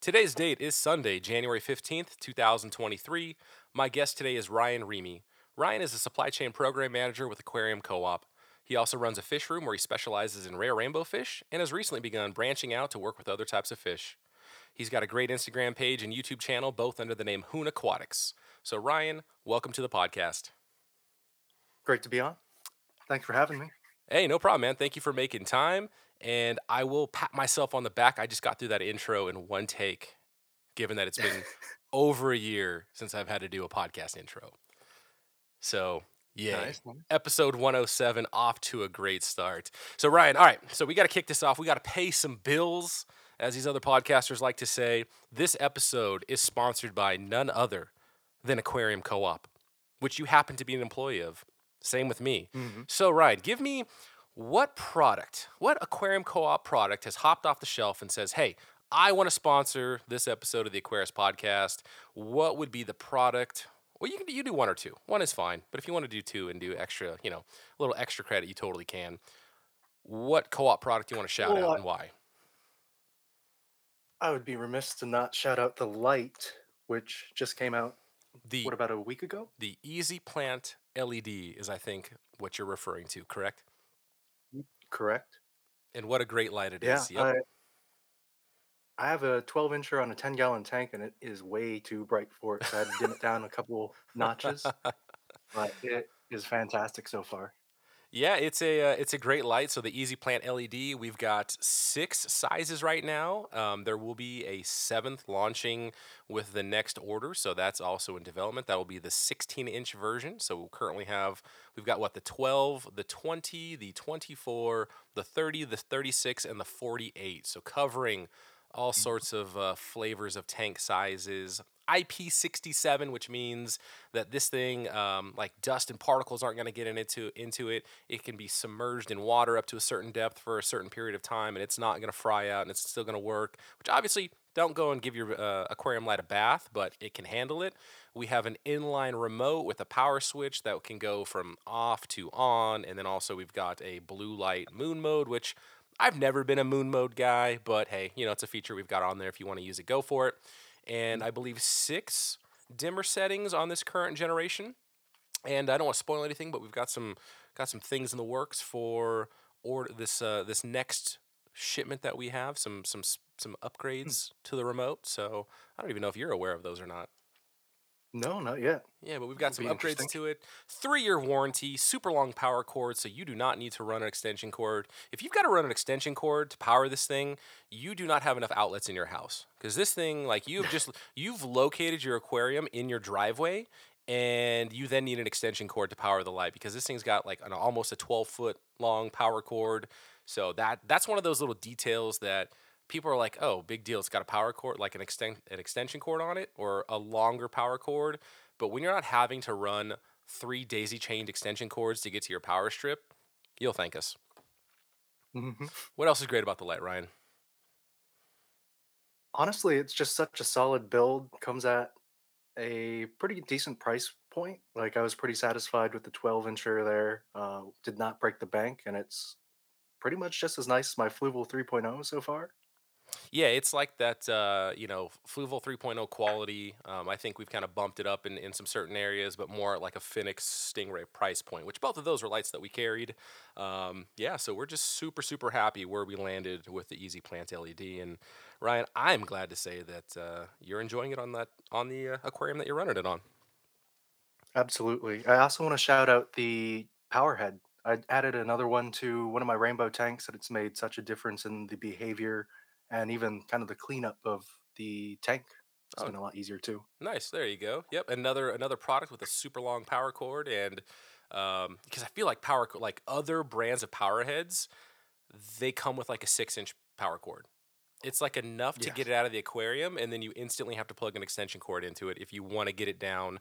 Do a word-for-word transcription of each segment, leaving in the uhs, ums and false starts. Today's date is Sunday, January fifteenth, two thousand twenty-three. My guest today is Ryan Reamy. Ryan is a supply chain program manager with Aquarium Co-op. He also runs a fish room where he specializes in rare rainbow fish and has recently begun branching out to work with other types of fish. He's got a great Instagram page and YouTube channel, both under the name Hoon Aquatics. So Ryan, welcome to the podcast. Great to be on. Thanks for having me. Hey, no problem, man. Thank you for making time. And I will pat myself on the back. I just got through that intro in one take, given that it's been over a year since I've had to do a podcast intro. So, yeah, nice. Episode one oh seven, off to a great start. So, Ryan, all right, so we got to kick this off. We got to pay some bills, as these other podcasters like to say. This episode is sponsored by none other than Aquarium Co-op, which you happen to be an employee of. Same with me. Mm-hmm. So, Ryan, give me... What product, what Aquarium Co-op product has hopped off the shelf and says, hey, I want to sponsor this episode of the Aquarius podcast? What would be the product? Well, you can do, you do one or two. One is fine. But if you want to do two and do extra, you know, a little extra credit, you totally can. What co-op product do you want to shout well, out and why? I would be remiss to not shout out the light, which just came out, the, what, about a week ago? The Easy Plant L E D is, I think, what you're referring to, correct? Correct. And what a great light it is. Yeah, yep. I, I have a twelve incher on a ten gallon tank, and it is way too bright for it. So I had to dim it down a couple notches, but it is fantastic so far. Yeah, it's a uh, it's a great light. So the Easy Plant L E D, we've got six sizes right now. Um, there will be a seventh launching with the next order, so that's also in development. That will be the sixteen inch version. So we we'll currently have we've got what the twelve, the twenty, the twenty-four, the thirty, the thirty-six, and the forty-eight. So covering all sorts of uh, flavors of tank sizes. I P sixty-seven, which means that this thing, um, like dust and particles aren't going to get into into it. It can be submerged in water up to a certain depth for a certain period of time, and it's not going to fry out, and it's still going to work, which obviously don't go and give your uh, aquarium light a bath, but it can handle it. We have an inline remote with a power switch that can go from off to on, and then also we've got a blue light moon mode, which I've never been a moon mode guy, but hey, you know, it's a feature we've got on there. If you want to use it, go for it. And I believe six dimmer settings on this current generation. And I don't want to spoil anything, but we've got some got some things in the works for or this uh, this next shipment that we have, some some some upgrades to the remote. So I don't even know if you're aware of those or not. No, not yet. Yeah, but we've got some upgrades to it. Three-year warranty, super long power cord, so you do not need to run an extension cord. If you've got to run an extension cord to power this thing, you do not have enough outlets in your house. Because this thing, like, you've just, you've located your aquarium in your driveway, and you then need an extension cord to power the light, because this thing's got, like, an almost a twelve-foot long power cord. So that that's one of those little details that... people are like, oh, big deal. It's got a power cord, like an exten- an extension cord on it or a longer power cord. But when you're not having to run three daisy-chained extension cords to get to your power strip, you'll thank us. Mm-hmm. What else is great about the light, Ryan? Honestly, it's just such a solid build. Comes at a pretty decent price point. Like, I was pretty satisfied with the twelve incher there. Uh, did not break the bank, and it's pretty much just as nice as my Fluval three point oh so far. Yeah, it's like that, uh, you know, Fluval three point oh quality. Um, I think we've kind of bumped it up in, in some certain areas, but more like a Phoenix Stingray price point, which both of those were lights that we carried. Um, yeah, so we're just super, super happy where we landed with the Easy Plant L E D. And Ryan, I'm glad to say that uh, you're enjoying it on that on the uh, aquarium that you're running it on. Absolutely. I also want to shout out the power head. I added another one to one of my rainbow tanks, and it's made such a difference in the behavior and even kind of the cleanup of the tank. It's oh. been a lot easier too. Nice, there you go. Yep, another another product with a super long power cord, and um, because I feel like power like other brands of power heads, they come with like a six inch power cord. It's like enough to yes. get it out of the aquarium, and then you instantly have to plug an extension cord into it if you want to get it down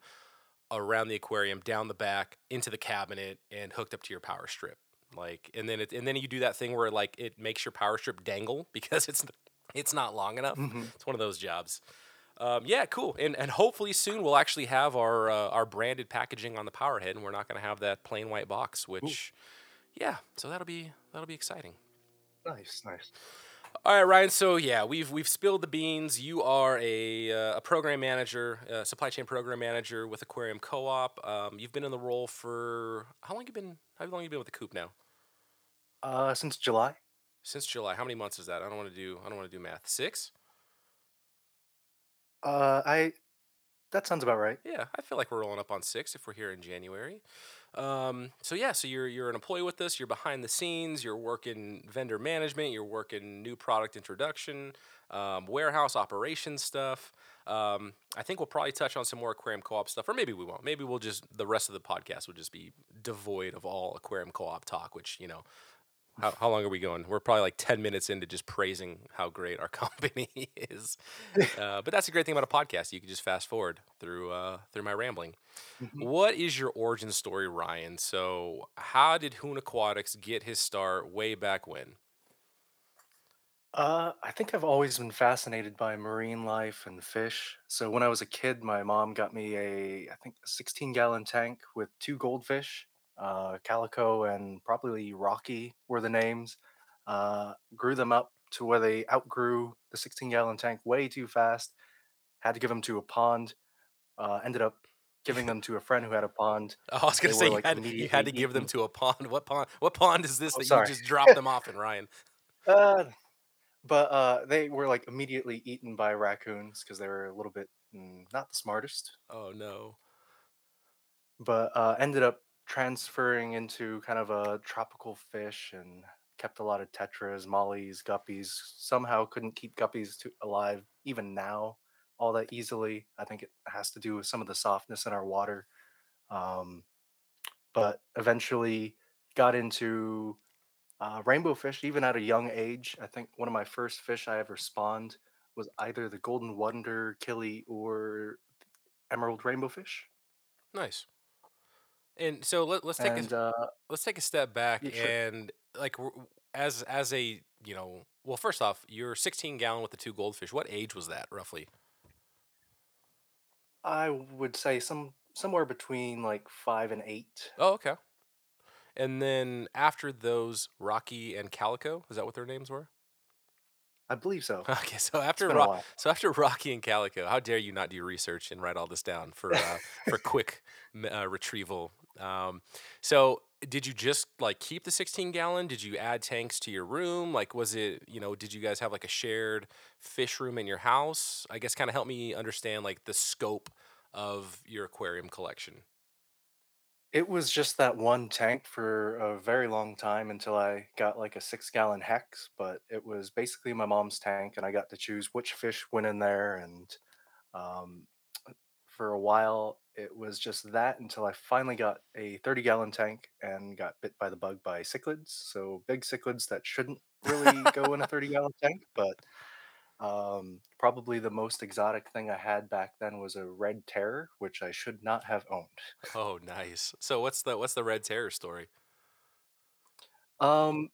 around the aquarium, down the back, into the cabinet, and hooked up to your power strip. Like, and then it, and then you do that thing where like it makes your power strip dangle because it's it's not long enough. Mm-hmm. It's one of those jobs. Um, yeah, cool. And and hopefully soon we'll actually have our uh, our branded packaging on the power head, and we're not going to have that plain white box. Which, Ooh. yeah, so that'll be that'll be exciting. Nice, nice. All right, Ryan. So yeah, we've we've spilled the beans. You are a uh, a program manager, uh, supply chain program manager with Aquarium Co-op. Um, you've been in the role for how long? You been how long you been with the coop now? Uh, since July. Since July. How many months is that? I don't want to do I don't want to do math. Six. Uh, I. That sounds about right. Yeah, I feel like we're rolling up on six if we're here in January. Um, so yeah, so you're you're an employee with us. You're behind the scenes. You're working vendor management. You're working new product introduction, um, warehouse operations stuff. Um, I think we'll probably touch on some more Aquarium Co-op stuff, or maybe we won't. Maybe we'll just the rest of the podcast will just be devoid of all Aquarium Co-op talk. Which you know, how how long are we going? We're probably like ten minutes into just praising how great our company is. Uh, but that's the great thing about a podcast. You can just fast forward through uh, through my rambling. Mm-hmm. What is your origin story, Ryan? So how did Hoon Aquatics get his start way back when? Uh, I think I've always been fascinated by marine life and fish. So when I was a kid, my mom got me a, I think, a sixteen-gallon tank with two goldfish. Uh, Calico and probably Rocky were the names. Uh, grew them up to where they outgrew the sixteen-gallon tank way too fast. Had to give them to a pond. Uh, ended up giving them to a friend who had a pond. Oh, I was going to say, like, you, had, you had to give them to a pond. What pond? What pond is this oh, that sorry. you just dropped them off in, Ryan? Uh, but uh, they were like immediately eaten by raccoons because they were a little bit mm, not the smartest. Oh no! But uh, ended up transferring into kind of a tropical fish and kept a lot of tetras, mollies, guppies. Somehow couldn't keep guppies to, alive even now all that easily. I think it has to do with some of the softness in our water. Um, but eventually got into uh, rainbow fish even at a young age. I think one of my first fish I ever spawned was either the golden wonder killie or emerald rainbow fish. Nice. And so let, let's take and, a, uh, let's take a step back yeah, sure. and like as as a you know well first off, you're sixteen gallon with the two goldfish. What age was that roughly? I would say some somewhere between like five and eight. Oh, okay. And then after those, Rocky and Calico, is that what their names were? I believe so. Okay, so after Ro- so after Rocky and Calico, how dare you not do research and write all this down for uh, for quick uh, retrieval. Um, so did you just like keep the sixteen gallon? Did you add tanks to your room? Like, was it, you know, did you guys have like a shared fish room in your house? I guess kind of help me understand like the scope of your aquarium collection. It was just that one tank for a very long time until I got like a six gallon hex, but it was basically my mom's tank and I got to choose which fish went in there. And, um, for a while, it was just that until I finally got a thirty-gallon tank and got bit by the bug by cichlids. So big cichlids that shouldn't really go in a thirty-gallon tank, but um, probably the most exotic thing I had back then was a red terror, which I should not have owned. Oh, nice. So what's the what's the red terror story? Um,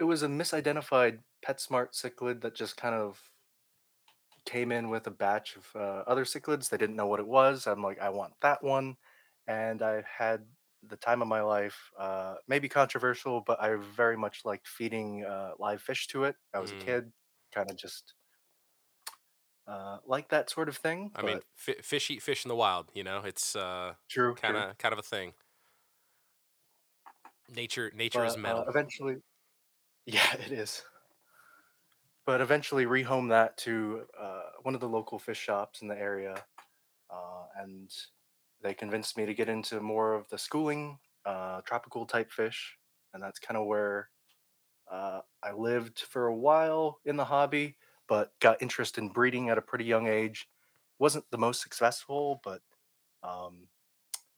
it was a misidentified PetSmart cichlid that just kind of came in with a batch of uh, other cichlids. They didn't know what it was. I'm like, I want that one. And I had the time of my life, uh, maybe controversial, but I very much liked feeding uh, live fish to it. I was mm. a kid, kind of just uh, like that sort of thing. I mean, f- fish eat fish in the wild, you know, it's uh, true, kind of kind of a thing. Nature, nature but, is metal. Uh, eventually, yeah, it is. But eventually rehome that to uh, one of the local fish shops in the area. Uh, and they convinced me to get into more of the schooling, uh, tropical type fish. And that's kind of where uh, I lived for a while in the hobby, but got interest in breeding at a pretty young age. Wasn't the most successful, but um,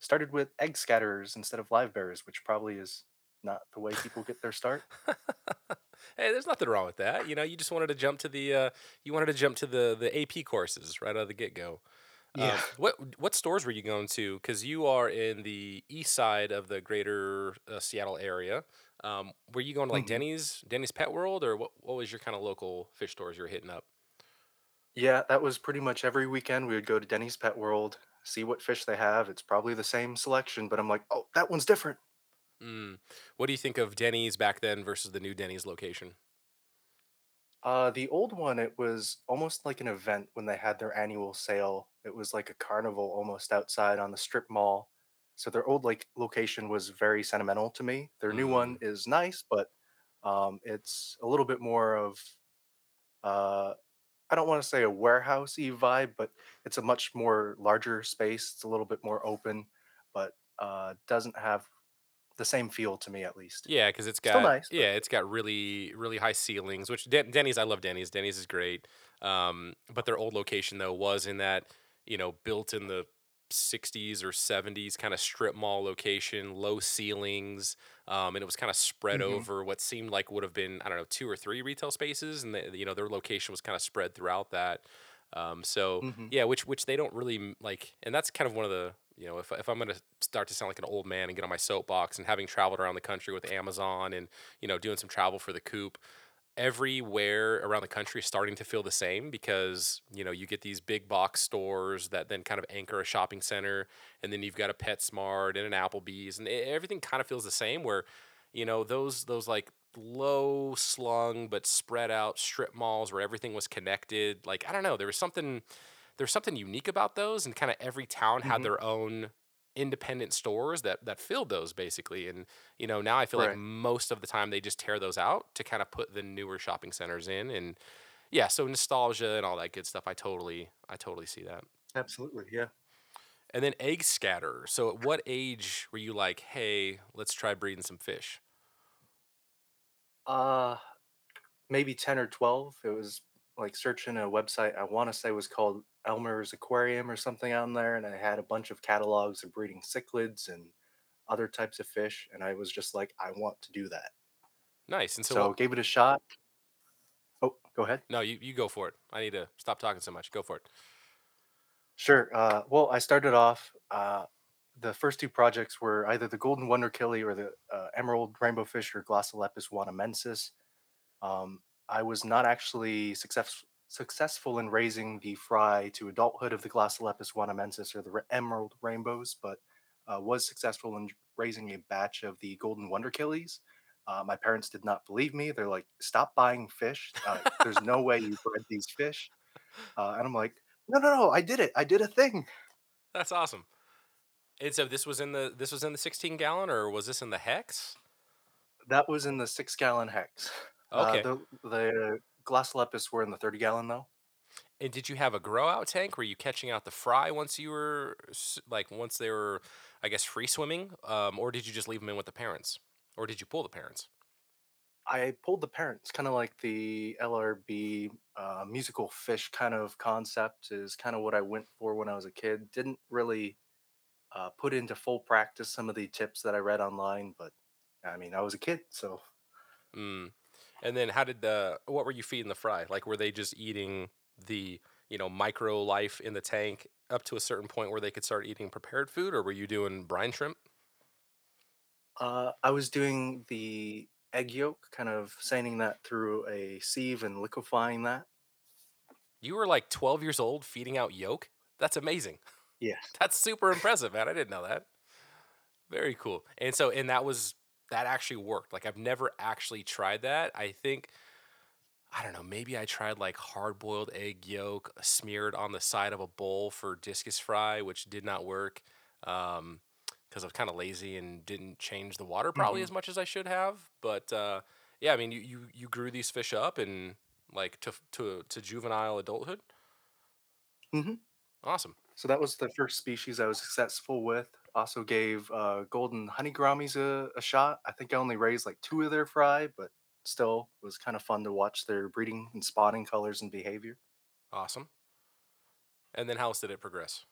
started with egg scatterers instead of live bearers, which probably is not the way people get their start. Hey, there's nothing wrong with that. You know, you just wanted to jump to the uh, you wanted to jump to the the A P courses right out of the get go. Yeah. Um, what what stores were you going to? Because you are in the east side of the greater uh, Seattle area. Um, were you going to like mm-hmm. Denny's Denny's Pet World, or what? What was your kind of local fish stores you were hitting up? Yeah, that was pretty much every weekend. We would go to Denny's Pet World, see what fish they have. It's probably the same selection, but I'm like, oh, that one's different. Mm. What do you think of Denny's back then versus the new Denny's location? Uh, the old one, it was almost like an event when they had their annual sale. It was like a carnival almost outside on the strip mall. So their old like location was very sentimental to me. Their new one is nice, but um, it's a little bit more of, uh, I don't want to say a warehouse-y vibe, but it's a much more larger space. It's a little bit more open, but uh, doesn't have the same feel to me, at least. Yeah, because it's got Still nice, yeah, but... it's got really really high ceilings. Which Den Denny's, I love Denny's. Denny's is great. Um, but their old location though was in that you know built in the sixties or seventies kind of strip mall location, low ceilings, um, and it was kind of spread mm-hmm. over what seemed like would have been I don't know two or three retail spaces, and the, you know their location was kind of spread throughout that. Um, so mm-hmm. yeah, which which they don't really like, and that's kind of one of the. You know, if, if I'm going to start to sound like an old man and get on my soapbox and having traveled around the country with Amazon and, you know, doing some travel for the Coop, everywhere around the country is starting to feel the same because, you know, you get these big box stores that then kind of anchor a shopping center, and then you've got a PetSmart and an Applebee's, and it, everything kind of feels the same where, you know, those those like low slung but spread out strip malls where everything was connected. Like, I don't know, there was something... There's something unique about those, and kind of every town had mm-hmm. their own independent stores that that filled those basically. And you know, now I feel right. like most of the time they just tear those out to kind of put the newer shopping centers in. And yeah, so nostalgia and all that good stuff. I totally, I totally see that. Absolutely, yeah. And then egg scatter. So at what age were you like, hey, let's try breeding some fish? Uh, maybe ten or twelve. It was like searching a website. I want to say was called Elmer's Aquarium or something on there, and I had a bunch of catalogs of breeding cichlids and other types of fish, and I was just like, I want to do that. Nice. And so, so gave it a shot. Oh, go ahead. No, you, you go for it. I need to stop talking so much. Go for it. Sure. Uh, well, I started off, uh, the first two projects were either the Golden Wonder Killie or the uh, Emerald Rainbowfish or Glossolepis wanamensis. Um, I was not actually successful successful in raising the fry to adulthood of the Glossolepis wanamensis or the emerald rainbows, but uh, was successful in raising a batch of the Golden Wonder Killies. Uh, my parents did not believe me. They're like, stop buying fish. Uh, there's no way you bred these fish. Uh, and I'm like, no, no, no, I did it. I did a thing. That's awesome. And so this was in the this was in the sixteen gallon, or was this in the hex? That was in the six gallon hex. Okay. Uh, the, the Glossolepis were in the thirty gallon though. And did you have a grow out tank? Were you catching out the fry once you were like once they were, I guess, free swimming, um, or did you just leave them in with the parents, or did you pull the parents? I pulled the parents, kind of like the L R B uh, musical fish kind of concept is kind of what I went for when I was a kid. Didn't really uh, put into full practice some of the tips that I read online, but I mean I was a kid, so. Mm. And then how did the, what were you feeding the fry? Like, were they just eating the, you know, micro life in the tank up to a certain point where they could start eating prepared food, or were you doing brine shrimp? Uh, I was doing the egg yolk, kind of seining that through a sieve and liquefying that. You were like twelve years old feeding out yolk? That's amazing. Yeah. That's super impressive, man. I didn't know that. Very cool. And so, and that was... That actually worked. Like, I've never actually tried that. I think, I don't know, maybe I tried, like, hard-boiled egg yolk smeared on the side of a bowl for discus fry, which did not work um, because I was kind of lazy and didn't change the water probably mm-hmm. as much as I should have. But, uh, yeah, I mean, you, you, you grew these fish up and, like, to, to, to juvenile adulthood? Mm-hmm. Awesome. So that was the first species I was successful with. Also gave uh, golden honey gouramis a, a shot. I think I only raised like two of their fry, but still it was kind of fun to watch their breeding and spawning colors and behavior. Awesome. And then how else did it progress?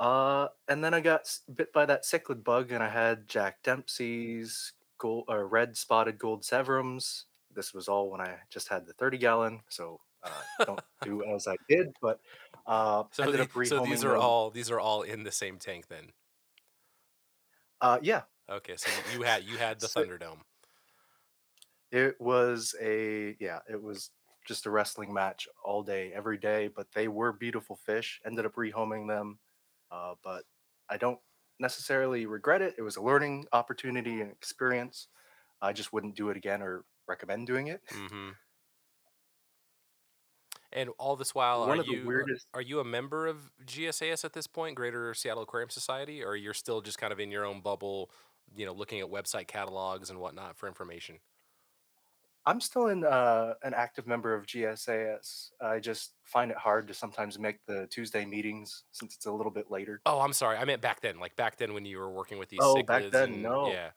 Uh, and then I got bit by that cichlid bug, and I had Jack Dempsey's, gold, uh, red spotted gold severums. This was all when I just had the thirty gallon, so uh, don't do as I did, but... Uh, so, ended up so these are them. all these are all in the same tank then. Uh, yeah. Okay, so you had you had the so Thunderdome. It was a yeah, it was just a wrestling match all day, every day. But they were beautiful fish. Ended up rehoming them, uh, but I don't necessarily regret it. It was a learning opportunity and experience. I just wouldn't do it again or recommend doing it. Mm-hmm. And all this while, One are you weirdest... are you a member of G S A S at this point, Greater Seattle Aquarium Society, or you're still just kind of in your own bubble, you know, looking at website catalogs and whatnot for information? I'm still in uh, an active member of G S A S. I just find it hard to sometimes make the Tuesday meetings since it's a little bit later. Oh, I'm sorry. I meant back then, like back then when you were working with these. Oh, cichlids back then, and, no. Yeah.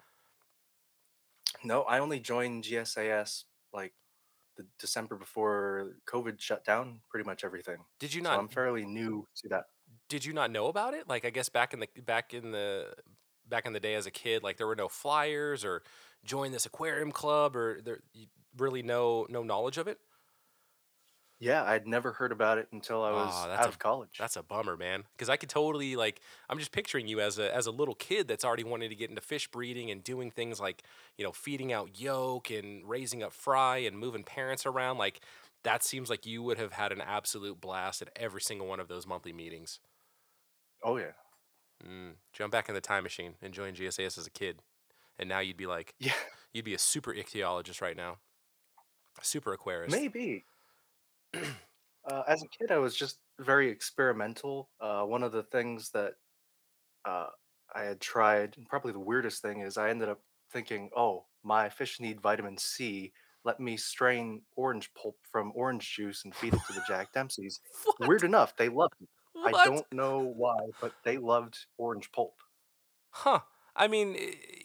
No, I only joined G S A S like. The December before COVID shut down pretty much everything. Did you not? So I'm fairly new to that. Did you not know about it? Like, I guess back in the back in the back in the day as a kid, like there were no flyers or join this aquarium club or there really no no knowledge of it. Yeah, I'd never heard about it until I was oh, out a, of college. That's a bummer, man. Because I could totally like I'm just picturing you as a as a little kid that's already wanting to get into fish breeding and doing things like, you know, feeding out yolk and raising up fry and moving parents around. Like that seems like you would have had an absolute blast at every single one of those monthly meetings. Oh yeah. Mm, jump back in the time machine and join G S A S as a kid, and now you'd be like, yeah, you'd be a super ichthyologist right now, a super aquarist. Maybe. Uh, as a kid, I was just very experimental. Uh, one of the things that uh, I had tried, and probably the weirdest thing, is I ended up thinking, oh, my fish need vitamin C. Let me strain orange pulp from orange juice and feed it to the Jack Dempseys. What? Weird enough, they loved it. What? I don't know why, but they loved orange pulp. Huh. I mean,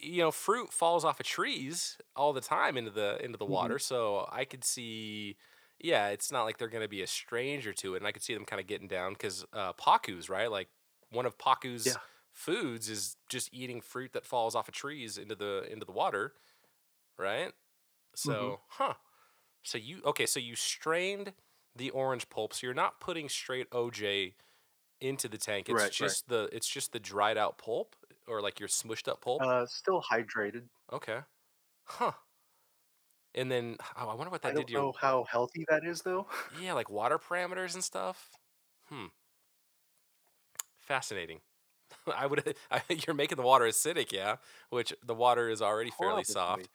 you know, fruit falls off of trees all the time into the into the mm-hmm. water, so I could see... Yeah, it's not like they're going to be a stranger to it. And I could see them kind of getting down because uh, Paku's, right? Like one of Paku's yeah. foods is just eating fruit that falls off of trees into the into the water, right? So, mm-hmm. huh. So you, okay, so you strained the orange pulp. So you're not putting straight O J into the tank. It's right, just right. the it's just the dried out pulp or like your smushed up pulp? Uh, still hydrated. Okay. Huh. And then, oh, I wonder what that did to you. I don't know how healthy that is, though. Yeah, like water parameters and stuff. Hmm. Fascinating. I would. I, you're making the water acidic, yeah. Which the water is already fairly soft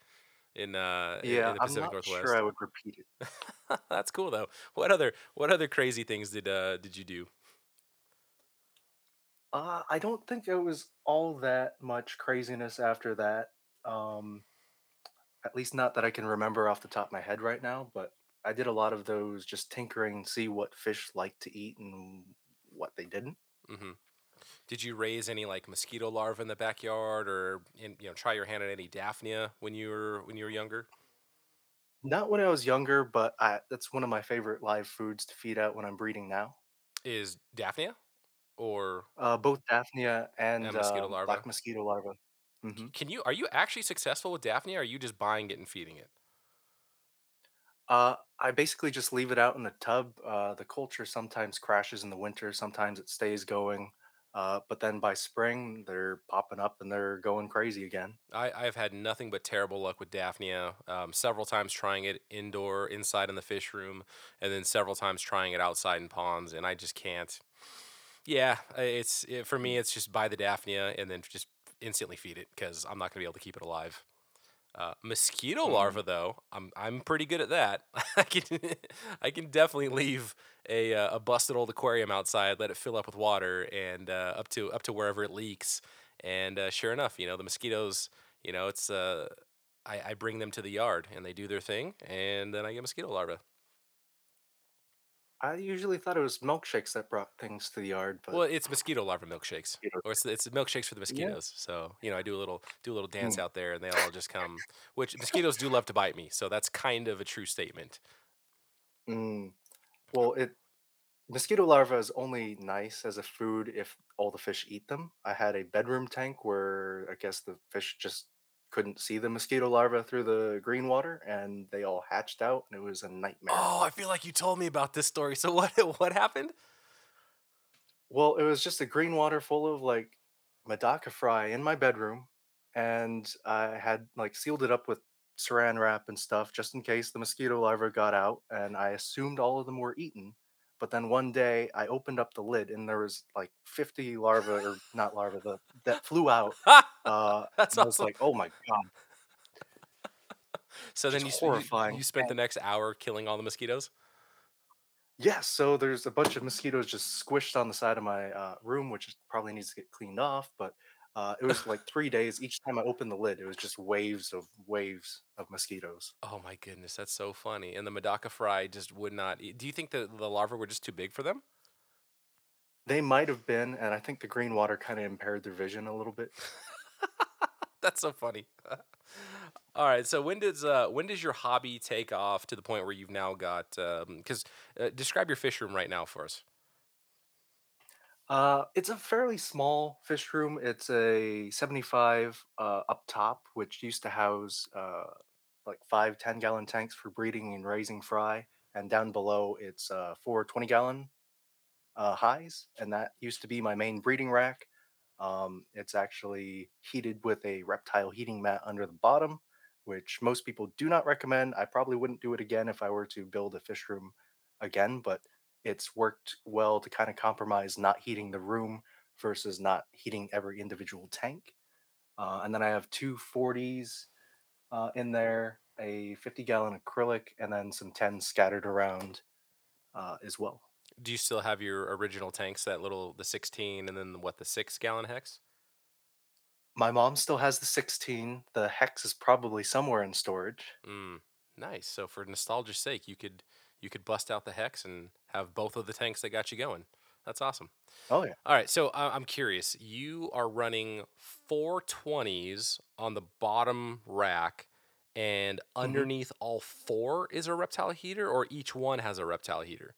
in, uh, yeah, in the Pacific Northwest. Yeah, I'm not sure I would repeat it. That's cool, though. What other What other crazy things did uh, did you do? Uh, I don't think it was all that much craziness after that. Um, At least not that I can remember off the top of my head right now, but I did a lot of those just tinkering, see what fish like to eat and what they didn't. Mm-hmm. Did you raise any like mosquito larvae in the backyard or, in, you know, try your hand at any Daphnia when you were when you were younger? Not when I was younger, but I, that's one of my favorite live foods to feed out when I'm breeding now. Is Daphnia or? Uh, both Daphnia and, and mosquito uh, black mosquito larvae. Mm-hmm. Can you? Are you actually successful with Daphnia? Or are you just buying it and feeding it? Uh, I basically just leave it out in the tub. Uh, the culture sometimes crashes in the winter. Sometimes it stays going. Uh, but then by spring, they're popping up and they're going crazy again. I, I've had nothing but terrible luck with Daphnia. Um, several times trying it indoor, inside in the fish room, and then several times trying it outside in ponds. And I just can't. Yeah, it's it, for me, it's just buy the Daphnia and then just instantly feed it because I'm not gonna be able to keep it alive. Uh, mosquito larva though, I'm I'm pretty good at that. I can I can definitely leave a uh, a busted old aquarium outside, let it fill up with water and uh, up to up to wherever it leaks. And uh, sure enough, you know the mosquitoes. You know it's uh I, I bring them to the yard and they do their thing, and then I get mosquito larvae. I usually thought it was milkshakes that brought things to the yard, but well, it's mosquito larva milkshakes, or it's, it's milkshakes for the mosquitoes. Yeah. So you know, I do a little do a little dance mm. out there, and they all just come. Which mosquitoes do love to bite me, so that's kind of a true statement. Mm. Well, it mosquito larva is only nice as a food if all the fish eat them. I had a bedroom tank where I guess the fish just couldn't see the mosquito larvae through the green water, and they all hatched out, and it was a nightmare. Oh, I feel like you told me about this story. So what what happened? Well, it was just a green water full of, like, Medaka fry in my bedroom, and I had, like, sealed it up with saran wrap and stuff just in case the mosquito larvae got out, and I assumed all of them were eaten. But then one day, I opened up the lid, and there was like fifty larvae, or not larvae, the, that flew out. Uh, That's and awesome. I was like, oh my God. So it's then you, horrifying. you spent the next hour killing all the mosquitoes? Yes, so there's a bunch of mosquitoes just squished on the side of my uh, room, which is- probably needs to get cleaned off. But uh, it was like three days. Each time I opened the lid, it was just waves of waves of mosquitoes. Oh my goodness, that's so funny. And the Madaka fry just would not eat. Do you think the, the larvae were just too big for them? They might have been, and I think the green water kind of impaired their vision a little bit. That's so funny. All right, so when does uh, when does your hobby take off to the point where you've now got? Because um, uh, describe your fish room right now for us. Uh, it's a fairly small fish room. It's a seventy-five uh, up top, which used to house uh, like five ten-gallon tanks for breeding and raising fry. And down below, it's uh, four twenty-gallon uh, highs. And that used to be my main breeding rack. Um, it's actually heated with a reptile heating mat under the bottom, which most people do not recommend. I probably wouldn't do it again if I were to build a fish room again, but it's worked well to kind of compromise not heating the room versus not heating every individual tank. Uh, and then I have two forties uh, in there, a fifty-gallon acrylic, and then some tens scattered around uh, as well. Do you still have your original tanks, that little, the sixteen, and then the, what, the six-gallon hex? My mom still has the sixteen. The hex is probably somewhere in storage. Mm, nice. So for nostalgia's sake, you could... you could bust out the hex and have both of the tanks that got you going. That's awesome. Oh, yeah. All right, so uh, I'm curious. You are running four twenties on the bottom rack, and mm-hmm. underneath all four is a reptile heater, or each one has a reptile heater?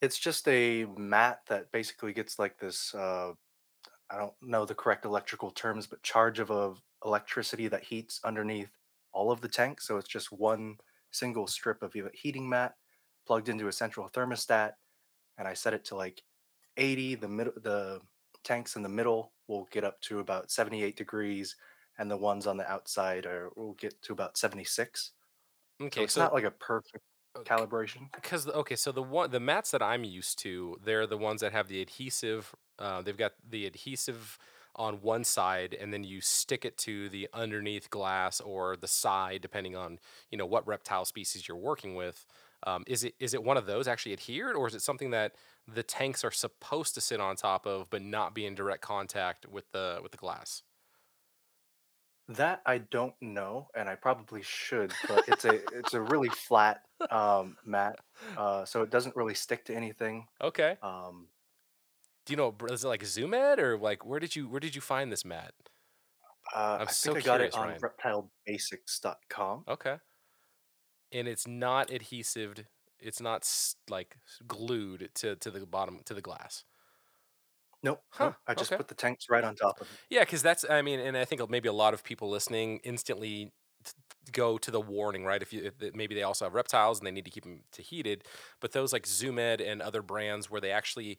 It's just a mat that basically gets like this, uh, I don't know the correct electrical terms, but charge of, of electricity that heats underneath all of the tanks, so it's just one single strip of heating mat plugged into a central thermostat, and I set it to like eighty. The middle, the tanks in the middle will get up to about seventy-eight degrees, and the ones on the outside are will get to about seventy-six. Okay, so it's so, not like a perfect okay, calibration. Because okay, so the one the mats that I'm used to, they're the ones that have the adhesive. Uh, they've got the adhesive on one side, and then you stick it to the underneath glass or the side, depending on, you know, what reptile species you're working with. Um, is it is it one of those actually adhered, or is it something that the tanks are supposed to sit on top of but not be in direct contact with the with the glass? That I don't know, and I probably should, but it's a it's a really flat um, mat, uh, so it doesn't really stick to anything. Okay. Um, Do you know, is it like ZoomEd, or like where did you where did you find this mat? Uh, I'm I so think I got curious, it on reptile basics dot com. Okay, and it's not adhesived; it's not like glued to, to the bottom to the glass. Nope. Huh. No, I just okay. put the tanks right on top of it. Yeah, because that's I mean, and I think maybe a lot of people listening instantly go to the warning, right? If you if maybe they also have reptiles and they need to keep them to heated, but those like ZoomEd and other brands where they actually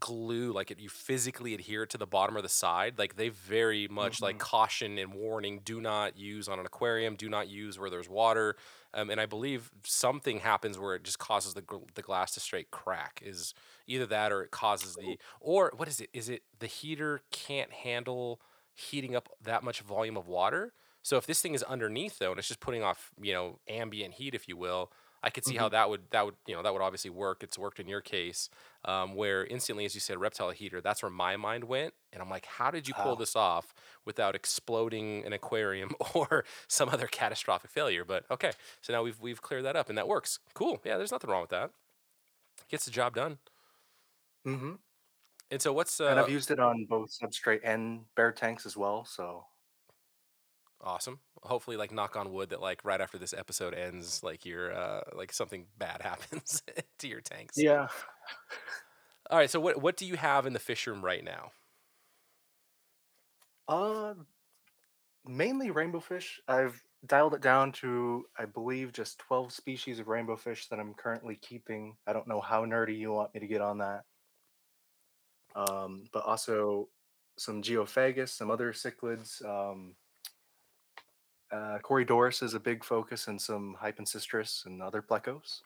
glue, like it, you physically adhere to the bottom or the side, like they very much mm-hmm. like caution and warning, do not use on an aquarium, do not use where there's water. Um, and I believe something happens where it just causes the the glass to straight crack, is either that or it causes the, or what is it? Is it the heater can't handle heating up that much volume of water? So if this thing is underneath though, and it's just putting off, you know, ambient heat, if you will, I could see mm-hmm. how that would that would you know that would obviously work. It's worked in your case, um, where instantly, as you said, reptile heater. That's where my mind went, and I'm like, how did you pull oh. this off without exploding an aquarium or some other catastrophic failure? But okay, so now we've we've cleared that up, and that works. Cool. Yeah, there's nothing wrong with that. Gets the job done. Mm-hmm. And so what's uh, and I've used it on both substrate and bear tanks as well. So. Awesome. Hopefully, like knock on wood, that like right after this episode ends, like your uh, like something bad happens to your tanks. Yeah. All right. So what what do you have in the fish room right now? Uh, mainly rainbowfish. I've dialed it down to I believe just twelve species of rainbowfish that I'm currently keeping. I don't know how nerdy you want me to get on that. Um, but also some geophagus, some other cichlids. Um. Uh, Corydoras is a big focus, and some Hypancistrus and other plecos.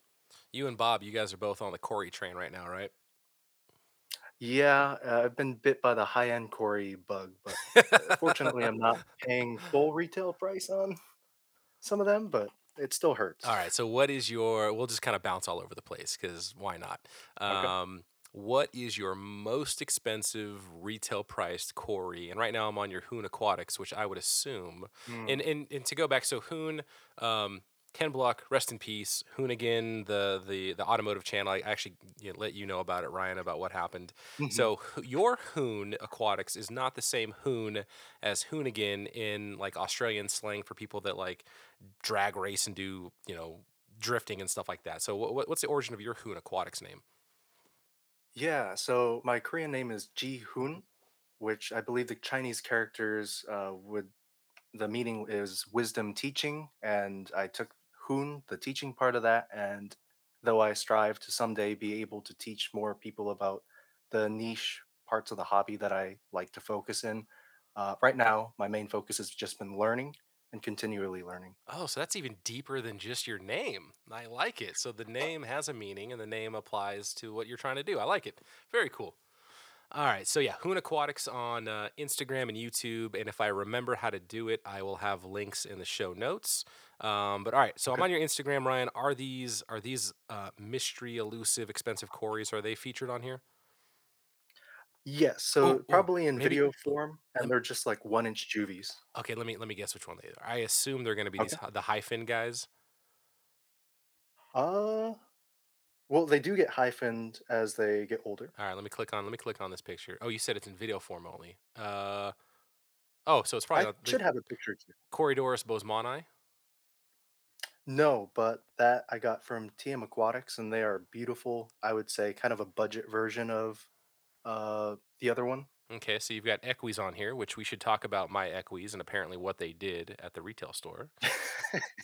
You and Bob, you guys are both on the Cory train right now, right? Yeah, uh, I've been bit by the high-end Cory bug, but fortunately I'm not paying full retail price on some of them, but it still hurts. All right. So what is your, we'll just kind of bounce all over the place because why not? Um, okay. What is your most expensive retail priced Cory? And right now I'm on your Hoon Aquatics, which I would assume. Mm. And, and and to go back, so Hoon, um, Ken Block, rest in peace. Hoon again, the the the automotive channel. I actually you know, let you know about it, Ryan, about what happened. Mm-hmm. So your Hoon Aquatics is not the same Hoon as Hoon again in like Australian slang for people that like drag race and do you know drifting and stuff like that. So what what's the origin of your Hoon Aquatics name? Yeah, so my Korean name is Ji Hoon, which I believe the Chinese characters uh, would, the meaning is wisdom teaching, and I took Hoon, the teaching part of that, and though I strive to someday be able to teach more people about the niche parts of the hobby that I like to focus in, uh, right now my main focus has just been learning and continually learning. Oh, so that's even deeper than just your name. I like it. So the name has a meaning, and the name applies to what you're trying to do. I like it. Very cool. All right. So yeah, Hoon Aquatics on uh, Instagram and YouTube. And if I remember how to do it, I will have links in the show notes. Um, but all right. So okay. I'm on your Instagram, Ryan. Are these are these uh, mystery, elusive, expensive Corys? Are they featured on here? Yes, so ooh, probably ooh, in maybe, video form, and they're just like one inch juvies. Okay, let me let me guess which one they are. I assume they're going to be okay. these the hyphen guys. Uh, well, they do get hyphened as they get older. All right, let me click on let me click on this picture. Oh, you said it's in video form only. Uh, oh, so it's probably I the, should have a picture too. Corydoras bosmani. No, but that I got from T M Aquatics, and they are beautiful. I would say kind of a budget version of. Uh, the other one. Okay, so you've got equis on here, which we should talk about my equis and apparently what they did at the retail store.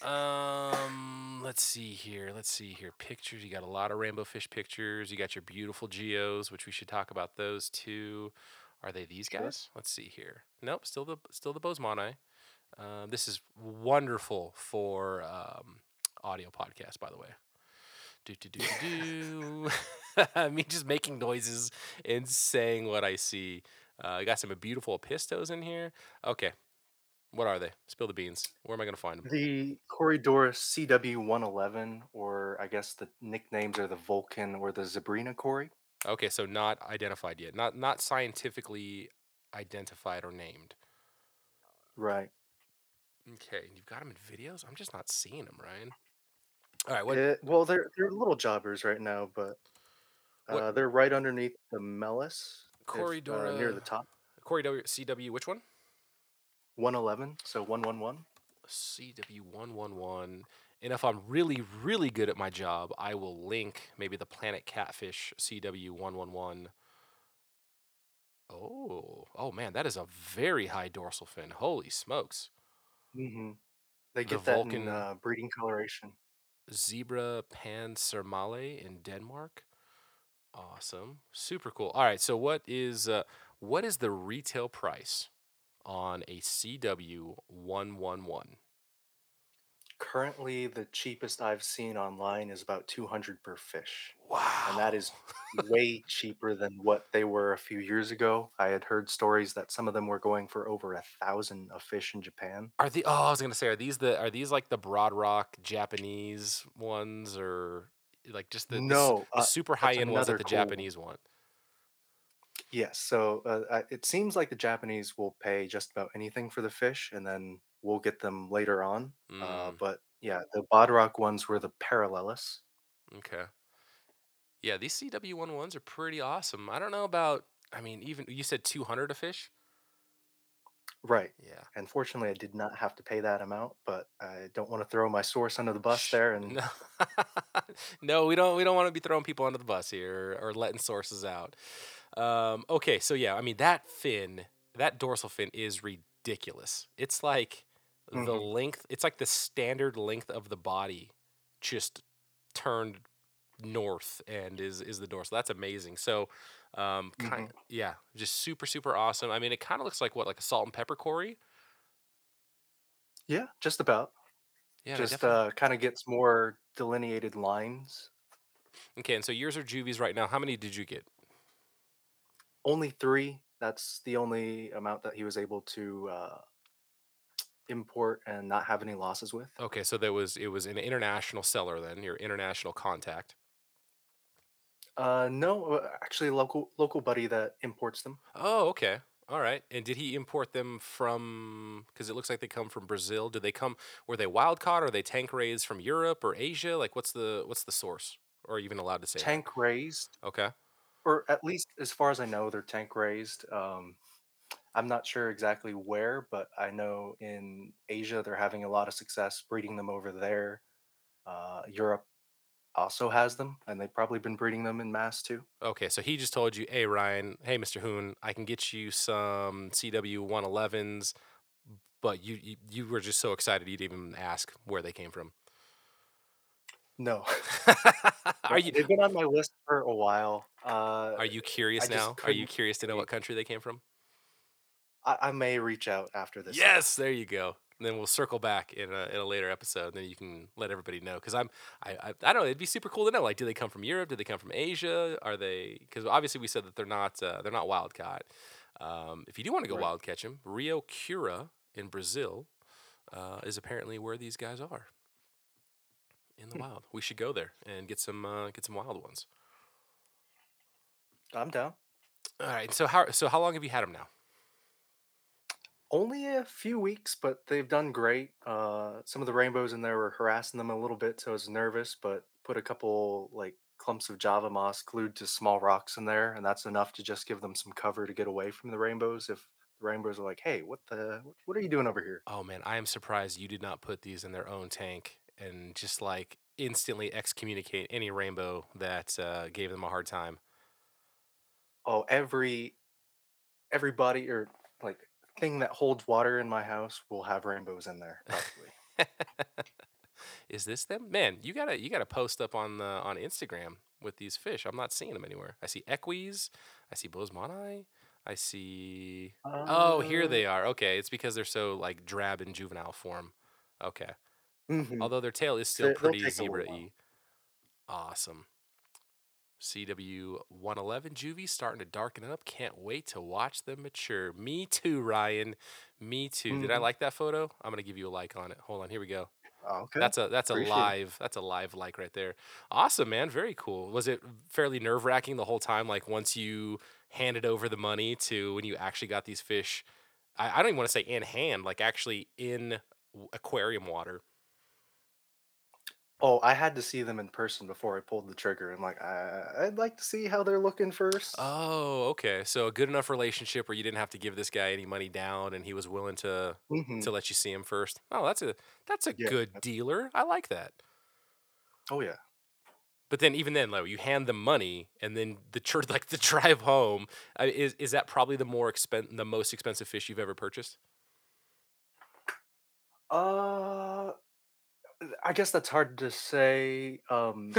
um, let's see here. Let's see here. Pictures. You got a lot of Rainbowfish pictures. You got your beautiful geos, which we should talk about those too. Are they these guys? Sure. Let's see here. Nope, still the still the bosmani. Uh, this is wonderful for um, audio podcast, by the way. Do do do do. Me just making noises and saying what I see. Uh, I got some beautiful epistos in here. Okay. What are they? Spill the beans. Where am I going to find them? The Corydoras C W one eleven, or I guess the nicknames are the Vulcan or the Zebrina Cory. Okay, so not identified yet. Not not scientifically identified or named. Right. Okay, and you've got them in videos? I'm just not seeing them, Ryan. All right. What... It, well, they're, they're little jobbers right now, but... Uh, they're right underneath the Mellis, Corydoras, uh, near the top. Corydoras C W, which one? one eleven, so one eleven. C W one eleven. And if I'm really, really good at my job, I will link maybe the Planet Catfish C W one eleven. Oh, oh man, that is a very high dorsal fin. Holy smokes. Mm-hmm. They get the that Vulcan in uh, breeding coloration. Zebra Pansermale in Denmark. Awesome. Super cool. All right. So what is uh, what is the retail price on a C W one eleven? Currently, the cheapest I've seen online is about two hundred dollars per fish. Wow. And that is way cheaper than what they were a few years ago. I had heard stories that some of them were going for over a thousand a fish in Japan. Are the oh, I was gonna say, are these the are these like the Broad Rock Japanese ones, or like just the, no, the, the super uh, high-end ones that the cool. Japanese want? Yes, so uh, it seems like the Japanese will pay just about anything for the fish, and then we'll get them later on. Mm. Uh, but yeah, the Bodrock ones were the Parallelus. Okay. Yeah, these C W eleven are pretty awesome. I don't know about, I mean, even, you said two hundred a fish? Right. Yeah. Unfortunately, I did not have to pay that amount, but I don't want to throw my source under the bus there. And no, no we don't. We don't want to be throwing people under the bus here, or, or letting sources out. Um, okay, so yeah, I mean that fin, that dorsal fin is ridiculous. It's like mm-hmm. the length. It's like the standard length of the body, just turned north, and is is the dorsal. That's amazing. So. Um, kind mm-hmm. yeah, just super, super awesome. I mean, it kind of looks like what, like a salt and pepper Cory? Yeah, just about. Yeah, just uh, kind of gets more delineated lines. Okay, and so yours are juvies right now. How many did you get? Only three. That's the only amount that he was able to uh, import and not have any losses with. Okay, so there was it was an international seller then, your international contact. Uh, no, actually, a local local buddy that imports them. Oh, okay. All right. And did he import them from, because it looks like they come from Brazil. Did they come, were they wild caught? Or are they tank raised from Europe or Asia? Like, what's the what's the source? Or are you even allowed to say tank that? Raised? Okay. Or at least as far as I know, they're tank raised. Um, I'm not sure exactly where, but I know in Asia, they're having a lot of success breeding them over there. Uh, Europe also has them, and they've probably been breeding them in mass too. Okay, so he just told you, hey, Ryan, hey, Mister Hoon, I can get you some C W one elevens, but you, you you were just so excited you'd even ask where they came from. No. Are you, they've been on my list for a while. Uh, are you curious I now? Are you curious to know what country they came from? I, I may reach out after this. Yes, time. There you go. And then we'll circle back in a, in a later episode, and then you can let everybody know. Because I'm, I, I, I don't know. It'd be super cool to know. Like, do they come from Europe? Do they come from Asia? Are they? Because obviously we said that they're not, uh, they're not wild caught. Um, if you do want to go right. wild catch them, Rio Cura in Brazil uh, is apparently where these guys are. In the hmm. wild, we should go there and get some, uh, get some wild ones. I'm down. All right. So how, so how long have you had them now? Only a few weeks, but they've done great. Uh, some of the rainbows in there were harassing them a little bit, so I was nervous, but put a couple like clumps of Java moss glued to small rocks in there, and that's enough to just give them some cover to get away from the rainbows if the rainbows are like, hey, what the, what are you doing over here? Oh, man, I am surprised you did not put these in their own tank and just like instantly excommunicate any rainbow that uh, gave them a hard time. Oh, every, everybody or like... thing that holds water in my house will have rainbows in there, probably. Is this them? Man, you gotta you gotta post up on the on Instagram with these fish. I'm not seeing them anywhere. I see equis, I see bosmani, I see uh, oh, here they are. Okay, it's because they're so like drab in juvenile form. Okay. Mm-hmm. Although their tail is still so pretty zebra-y. Awesome. C W one eleven juvie starting to darken up. Can't wait to watch them mature. Me too, Ryan. Me too. Mm-hmm. Did I like that photo? I'm gonna give you a like on it. Hold on. Here we go. Okay. That's a that's Appreciate a live it. that's a live like right there. Awesome, man. Very cool. Was it fairly nerve wracking the whole time? Like once you handed over the money to when you actually got these fish, I, I don't even want to say in hand, like actually in aquarium water. Oh, I had to see them in person before I pulled the trigger. I'm like, I- I'd like to see how they're looking first. Oh, okay. So a good enough relationship where you didn't have to give this guy any money down, and he was willing to mm-hmm. to let you see him first. Oh, that's a that's a yeah, good that's... dealer. I like that. Oh yeah. But then even then, like, you hand them money, and then the tr- like the drive home I, is is that probably the more expen- the most expensive fish you've ever purchased? Uh. I guess that's hard to say. Um,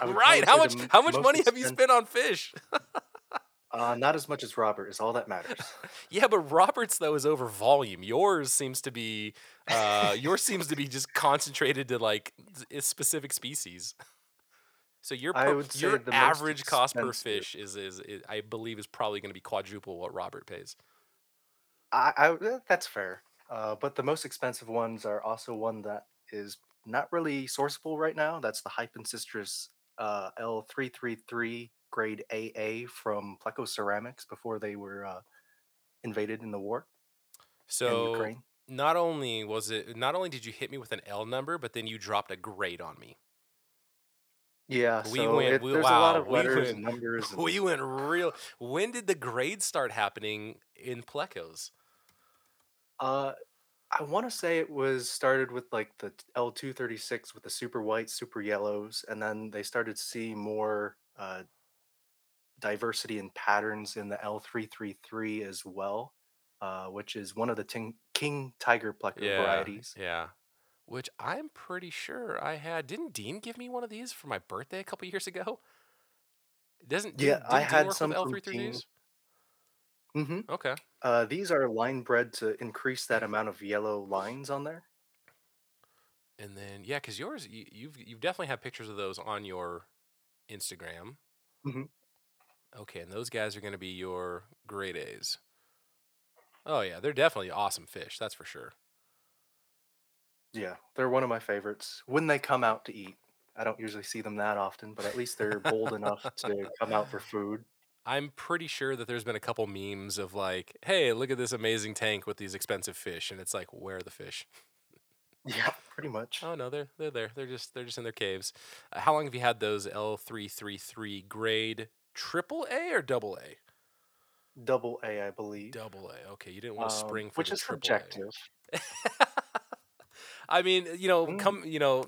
right? How much? How much money have you spent on fish? uh, not as much as Robert is all that matters. Yeah, but Robert's though is over volume. Yours seems to be. Uh, yours seems to be just concentrated to like specific species. So your per, I would say your average cost per fish is, is is I believe is probably going to be quadruple what Robert pays. I, I that's fair. Uh, but the most expensive ones are also one that is not really sourceable right now. That's the Hypancistrus uh, L three thirty-three grade A A from Pleco Ceramics before they were uh, invaded in the war. So not only was it not only did you hit me with an L number, but then you dropped a grade on me. Yeah, we so went. It, we, there's wow, a lot of letters we went, and numbers. And... We went real. When did the grades start happening in Plecos? Uh. I want to say it was started with like the L two thirty-six with the super white, super yellows, and then they started to see more uh, diversity in patterns in the L three thirty-three as well, uh, which is one of the ting- king tiger pleco yeah, varieties. Yeah, which I'm pretty sure I had. Didn't Dean give me one of these for my birthday a couple years ago? Doesn't yeah, I Dean had work some with L three thirty-threes? Mm-hmm. Okay. Uh, these are line bred to increase that amount of yellow lines on there. And then, yeah, because yours, you, you've you've definitely had pictures of those on your Instagram. Mm-hmm. Okay, and those guys are going to be your grade A's. Oh yeah, they're definitely awesome fish. That's for sure. Yeah, they're one of my favorites. When they come out to eat, I don't usually see them that often, but at least they're bold enough to come out for food. I'm pretty sure that there's been a couple memes of like, hey, look at this amazing tank with these expensive fish, and it's like, where are the fish? Yeah, pretty much. Oh no, they're they're there. They're just they're just in their caves. Uh, how long have you had those L three thirty-three grade? Triple A or double A? Double A, I believe. Double A. Okay, you didn't want to um, spring for which the is triple subjective. A. I mean, you know, mm. come, you know,